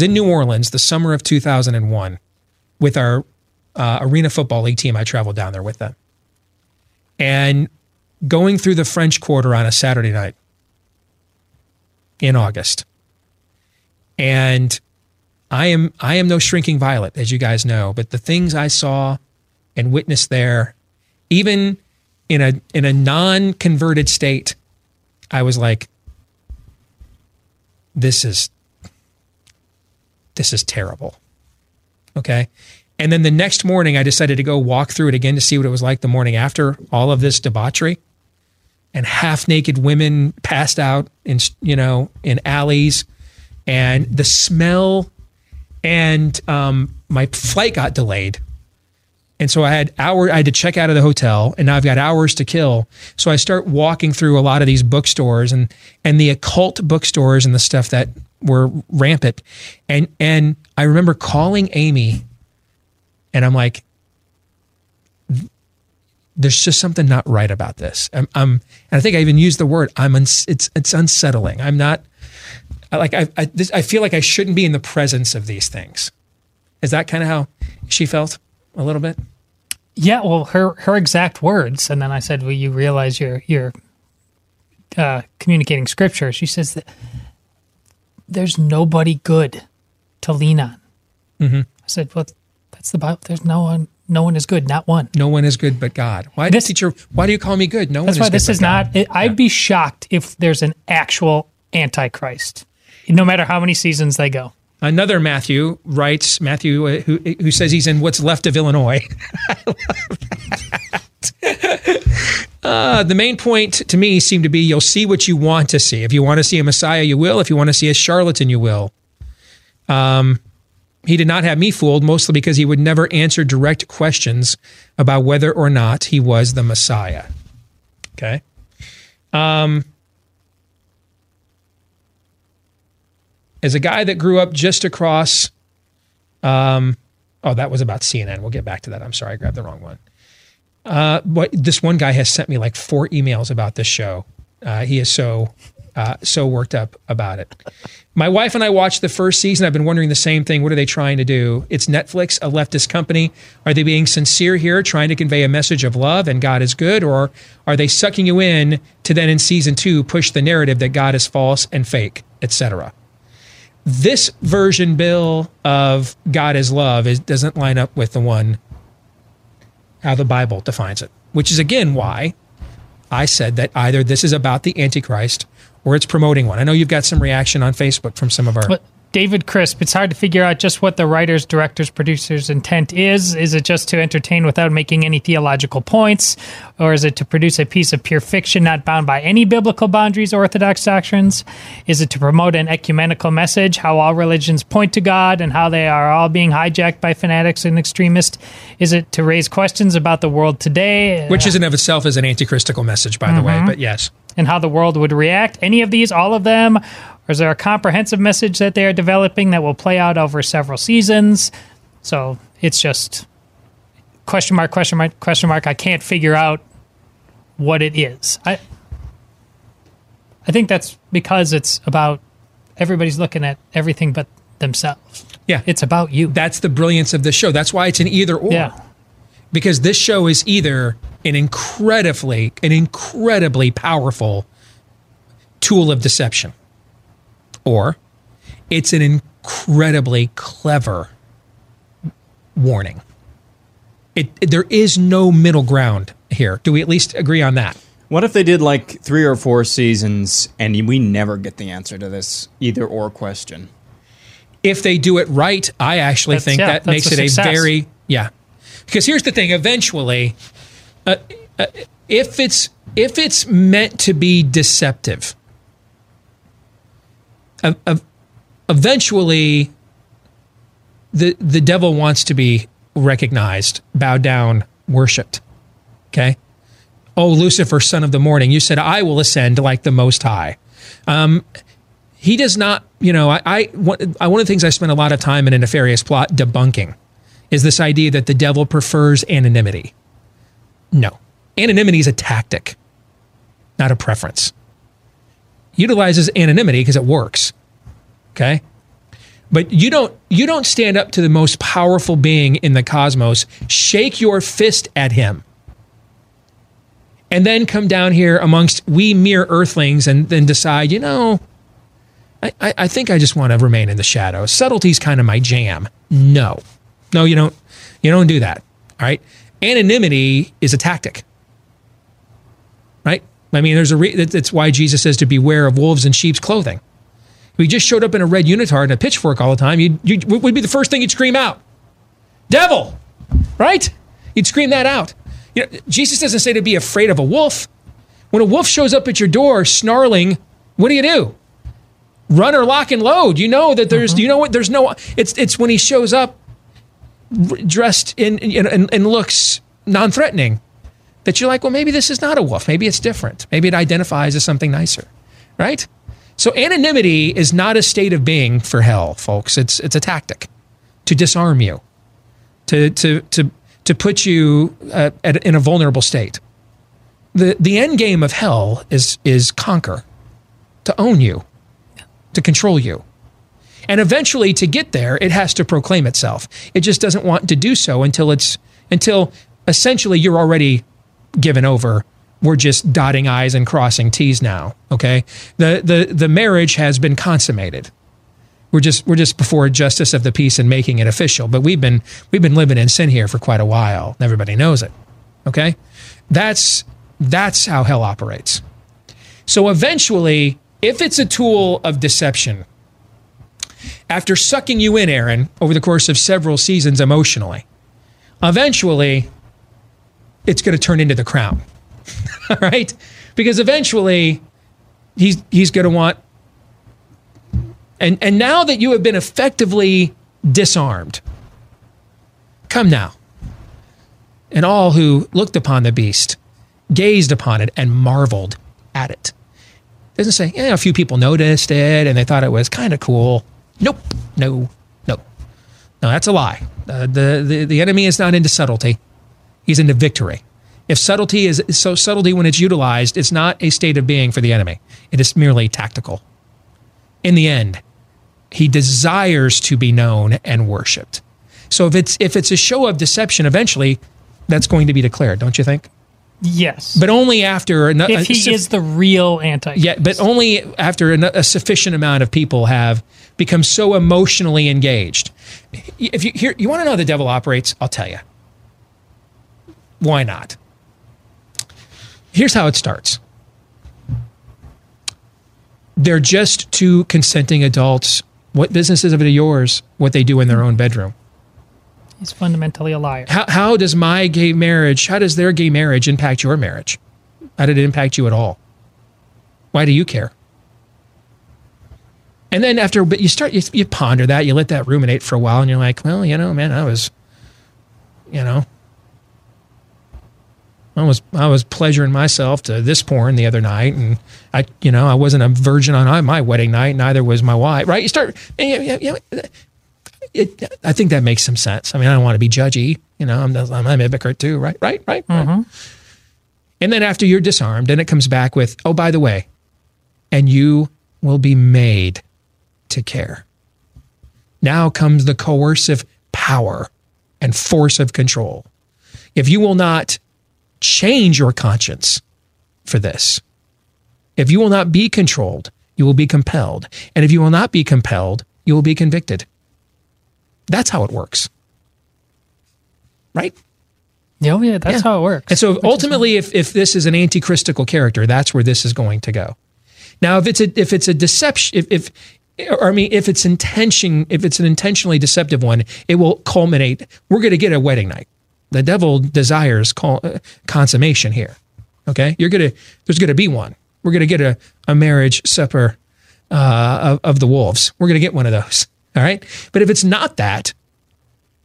in New Orleans the summer of 2001 with our Arena Football League team. I traveled down there with them, and going through the French Quarter on a Saturday night, in August. And I am no shrinking violet, as you guys know, but the things I saw and witnessed there, even in a non-converted state, I was like, this is terrible. Okay. And then the next morning, I decided to go walk through it again to see what it was like the morning after all of this debauchery, and half-naked women passed out in alleys, and the smell, and my flight got delayed. And so I had to check out of the hotel, and now I've got hours to kill. So I start walking through a lot of these bookstores and the occult bookstores and the stuff that were rampant. And I remember calling Amy, and I'm like, there's just something not right about this. And I think I even used the word, it's unsettling. I'm not like, I feel like I shouldn't be in the presence of these things. Is that kind of how she felt? A little bit? Yeah, well, her exact words. And then I said, well, you realize you're communicating scripture. She says that there's nobody good to lean on. Mm-hmm. I said, well, that's the Bible. There's no one. No one is good, not one. No one is good but God. Why do you call me good? No one is good but God. That's why this is not... I'd be shocked if there's an actual Antichrist, no matter how many seasons they go. Another Matthew writes, who says he's in what's left of Illinois. I love that. The main point to me seemed to be, you'll see what you want to see. If you want to see a Messiah, you will. If you want to see a charlatan, you will. He did not have me fooled, mostly because he would never answer direct questions about whether or not he was the Messiah. Okay. As a guy that grew up just across, that was about CNN. We'll get back to that. I'm sorry, I grabbed the wrong one. But this one guy has sent me like 4 emails about this show. He is so worked up about it. My wife and I watched the first season. I've been wondering the same thing. What are they trying to do? It's Netflix, a leftist company. Are they being sincere here, trying to convey a message of love and God is good? Or are they sucking you in to then in season 2, push the narrative that God is false and fake, etc.? This version, Bill, of God is love doesn't line up with the one, how the Bible defines it, which is again why I said that either this is about the Antichrist or it's promoting one. I know you've got some reaction on Facebook from some of our... But David Crisp, it's hard to figure out just what the writers, directors, producers' intent is. Is it just to entertain without making any theological points? Or is it to produce a piece of pure fiction not bound by any biblical boundaries or orthodox doctrines? Is it to promote an ecumenical message, how all religions point to God and how they are all being hijacked by fanatics and extremists? Is it to raise questions about the world today? Which is in and of itself is an antichristical message, by the way, but yes. And how the world would react? Any of these, all of them? Or is there a comprehensive message that they are developing that will play out over several seasons? So it's just question mark, question mark, question mark. I can't figure out what it is. I think that's because it's about everybody's looking at everything but themselves. Yeah. It's about you. That's the brilliance of this show. That's why it's an either or. Yeah. Because this show is either an incredibly powerful tool of deception, or it's an incredibly clever warning. There is no middle ground here. Do we at least agree on that? What if they did like 3 or 4 seasons and we never get the answer to this either or question? If they do it right, I actually think that makes it success. Because here's the thing, eventually, if it's meant to be deceptive, eventually the devil wants to be recognized, bowed down, worshipped. Okay? Oh, Lucifer, son of the morning, you said, I will ascend like the Most High. He does not, one of the things I spend a lot of time in a nefarious plot debunking is this idea that the devil prefers anonymity. No. Anonymity is a tactic, not a preference. Utilizes anonymity because it works, okay? But you don't stand up to the most powerful being in the cosmos, shake your fist at him, and then come down here amongst we mere earthlings and then decide, I think I just want to remain in the shadows. Subtlety's kind of my jam. No. No, you don't do that. All right. Anonymity is a tactic. Right? I mean, that's why Jesus says to beware of wolves in sheep's clothing. If he just showed up in a red unitard and a pitchfork all the time, you would be the first thing you'd scream out. Devil! Right? You'd scream that out. You know, Jesus doesn't say to be afraid of a wolf. When a wolf shows up at your door snarling, what do? Run or lock and load. You know that there's, you know what, there's no, it's when he shows up dressed in looks non-threatening that you're like, well, maybe this is not a wolf. Maybe it's different. Maybe it identifies as something nicer, right? So anonymity is not a state of being for hell, folks. It's a tactic to disarm you, to put you in a vulnerable state. The end game of hell is conquer, to own you, to control you. And eventually to get there, it has to proclaim itself. It just doesn't want to do so until essentially you're already given over. We're just dotting I's and crossing T's now. Okay. The marriage has been consummated. We're just before justice of the peace and making it official. But we've been living in sin here for quite a while. Everybody knows it. Okay. That's how hell operates. So eventually, if it's a tool of deception, after sucking you in, Aaron, over the course of several seasons emotionally, eventually it's going to turn into the crown, all right? Because eventually he's going to want, and now that you have been effectively disarmed, come now. And all who looked upon the beast gazed upon it and marveled at it. It doesn't say, yeah, a few people noticed it and they thought it was kind of cool. Nope. No, that's a lie. The enemy is not into subtlety. He's into victory. If subtlety is so, subtlety when it's utilized, it's not a state of being for the enemy. It is merely tactical. In the end, he desires to be known and worshiped. So if it's a show of deception, eventually that's going to be declared, don't you think? Yes. But only after... If he is the real Antichrist. Yeah, but only after a sufficient amount of people have become so emotionally engaged. If you want to know how the devil operates, I'll tell you. Why not? Here's how it starts. They're just two consenting adults. What business is it of yours, what they do in their own bedroom? He's fundamentally a liar. How does my gay marriage, how does their gay marriage impact your marriage? How did it impact you at all? Why do you care? And then after, but you ponder that, you let that ruminate for a while, and you're like, well, man, I was pleasuring myself to this porn the other night, and I wasn't a virgin on my wedding night, neither was my wife, right? You start, I think that makes some sense. I mean, I don't want to be judgy. I'm a hypocrite too, right? Right? Mm-hmm. And then after you're disarmed, then it comes back with, oh, by the way, and you will be made to care. Now comes the coercive power and force of control. If you will not change your conscience for this, if you will not be controlled, you will be compelled. And if you will not be compelled, you will be convicted. That's how it works, right? Oh, yeah, that's how it works. And so ultimately, if this is an antichristical character, that's where this is going to go. Now, if it's a deception, if it's intention, if it's an intentionally deceptive one, it will culminate. We're going to get a wedding night. The devil desires consummation here. Okay, there's going to be one. We're going to get a marriage supper of the wolves. We're going to get one of those. All right. But if it's not that,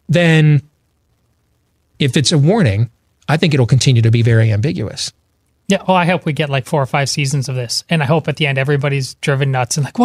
then if it's a warning, I think it'll continue to be very ambiguous. Yeah. Well, I hope we get like 4 or 5 seasons of this. And I hope at the end, everybody's driven nuts and like,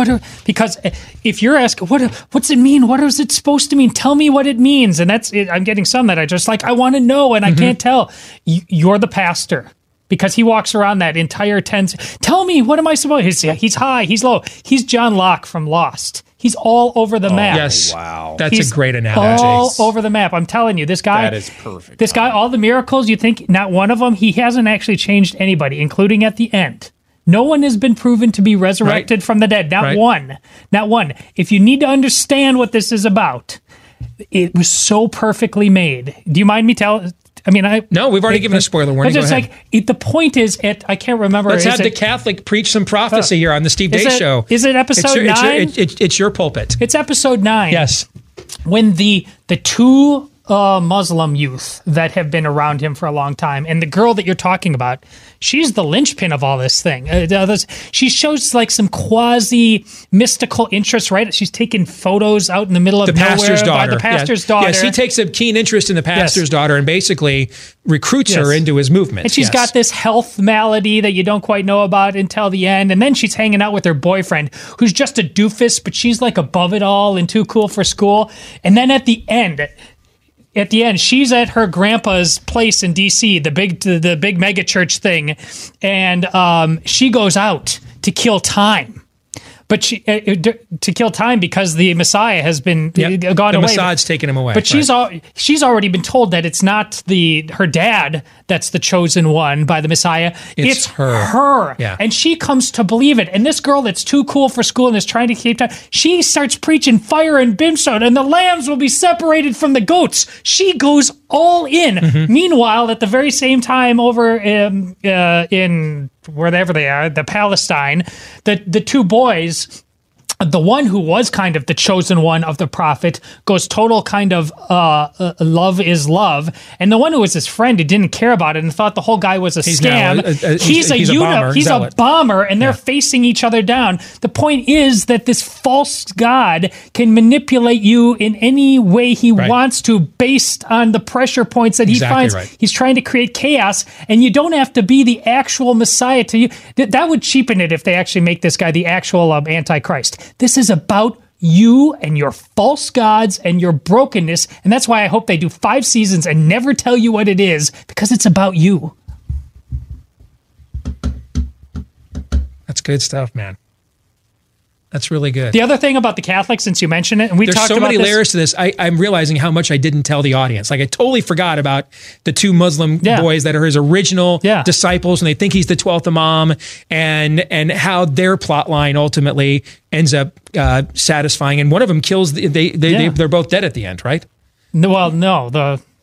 because if you're asking, what's it mean? What is it supposed to mean? Tell me what it means. And that's it. I'm getting some that I just like, I want to know. And I can't tell. You're the pastor. Because he walks around that entire 10. Tell me, what am I supposed to? He's high, he's low. He's John Locke from Lost. He's all over the map. Yes, wow, that's a great analogy. All over the map. I'm telling you, this guy. That is perfect. This guy, all the miracles you think, not one of them. He hasn't actually changed anybody, including at the end. No one has been proven to be resurrected from the dead. Not one. If you need to understand what this is about, it was so perfectly made. Do you mind me telling? I mean, we've already given a spoiler warning. It's just like the point is, I can't remember. Let's have the Catholic preach some prophecy here on the Steve Deace Show. Is it episode 9? It's your pulpit. It's episode 9. Yes, when the two Muslim youth that have been around him for a long time, and the girl that you're talking about, she's the linchpin of all this thing. She shows like some quasi mystical interest, right? She's taking photos out in the middle of nowhere. The pastor's daughter. Yes, he takes a keen interest in the pastor's daughter and basically recruits her into his movement. And she's got this health malady that you don't quite know about until the end. And then she's hanging out with her boyfriend, who's just a doofus, but she's like above it all and too cool for school. And then at the end, she's at her grandpa's place in D.C., the big mega church thing, and she goes out to kill time. But to kill time because the Messiah has been gone away. The Mossad's taken him away. But she's already been told that it's not her dad that's the chosen one by the Messiah. It's her. Yeah. And she comes to believe it. And this girl that's too cool for school and is trying to keep time, she starts preaching fire and brimstone, and the lambs will be separated from the goats. She goes all in. Mm-hmm. Meanwhile, at the very same time over in wherever they are, the Palestine, the two boys, the one who was kind of the chosen one of the prophet, goes total kind of love is love. And the one who was his friend who didn't care about it and thought the whole guy was a scam, he's a bomber, and they're facing each other down. The point is that this false god can manipulate you in any way he wants to based on the pressure points that he finds. Right. He's trying to create chaos, and you don't have to be the actual Messiah to you. That would cheapen it if they actually make this guy the actual Antichrist. This is about you and your false gods and your brokenness, and that's why I hope they do 5 seasons and never tell you what it is, because it's about you. That's good stuff, man. That's really good. The other thing about the Catholics, since you mentioned it, and there's so many layers to this, I'm realizing how much I didn't tell the audience. Like, I totally forgot about the two Muslim boys that are his original disciples, and they think he's the 12th Imam, and how their plot line ultimately ends up satisfying. And one of them kills, they're both dead at the end, right?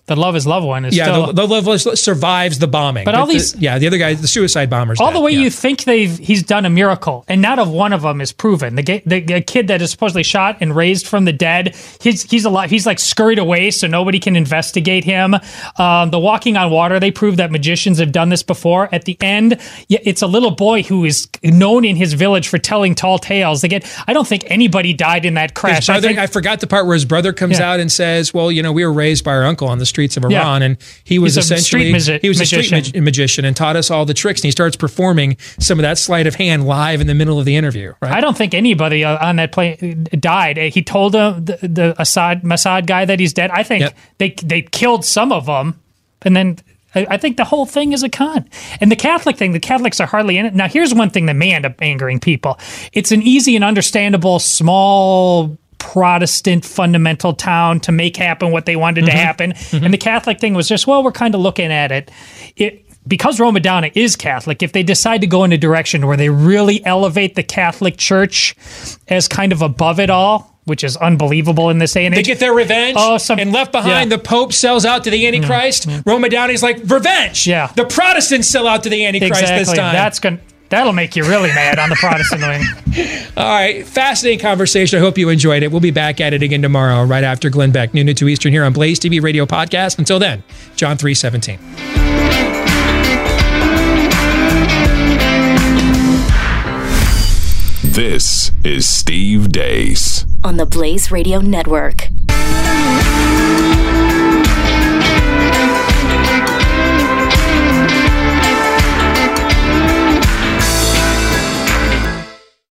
The love is love one is still... the love is survives the bombing. But all these... the other guy, the suicide bombers. All the way you think he's done a miracle, and not of one of them is proven. The kid that is supposedly shot and raised from the dead, he's alive. He's like scurried away so nobody can investigate him. The walking on water, they prove that magicians have done this before. At the end, it's a little boy who is known in his village for telling tall tales. I don't think anybody died in that crash. I forgot the part where his brother comes out and says, well, we were raised by our uncle on the streets of Iran, and he was essentially a street magician and taught us all the tricks, and he starts performing some of that sleight of hand live in the middle of the interview. Right? I don't think anybody on that plane died. He told the Mossad guy that he's dead. I think they killed some of them, and then I think the whole thing is a con. And the Catholic thing, the Catholics are hardly in it. Now, here's one thing that may end up angering people. It's an easy and understandable small Protestant fundamental town to make happen what they wanted to happen. And the Catholic thing was just, well, we're kind of looking at it. Because Roma Downey is Catholic, if they decide to go in a direction where they really elevate the Catholic Church as kind of above it all, which is unbelievable in this day and age. They get their revenge, and Left Behind, the Pope sells out to the Antichrist. Roma Downey's like, revenge! Yeah. The Protestants sell out to the Antichrist this time. That'll make you really mad on the Protestant wing. All right. Fascinating conversation. I hope you enjoyed it. We'll be back at it again tomorrow, right after Glenn Beck, noon to 2 Eastern, here on Blaze TV Radio Podcast. Until then, John 3:17. This is Steve Deace on the Blaze Radio Network.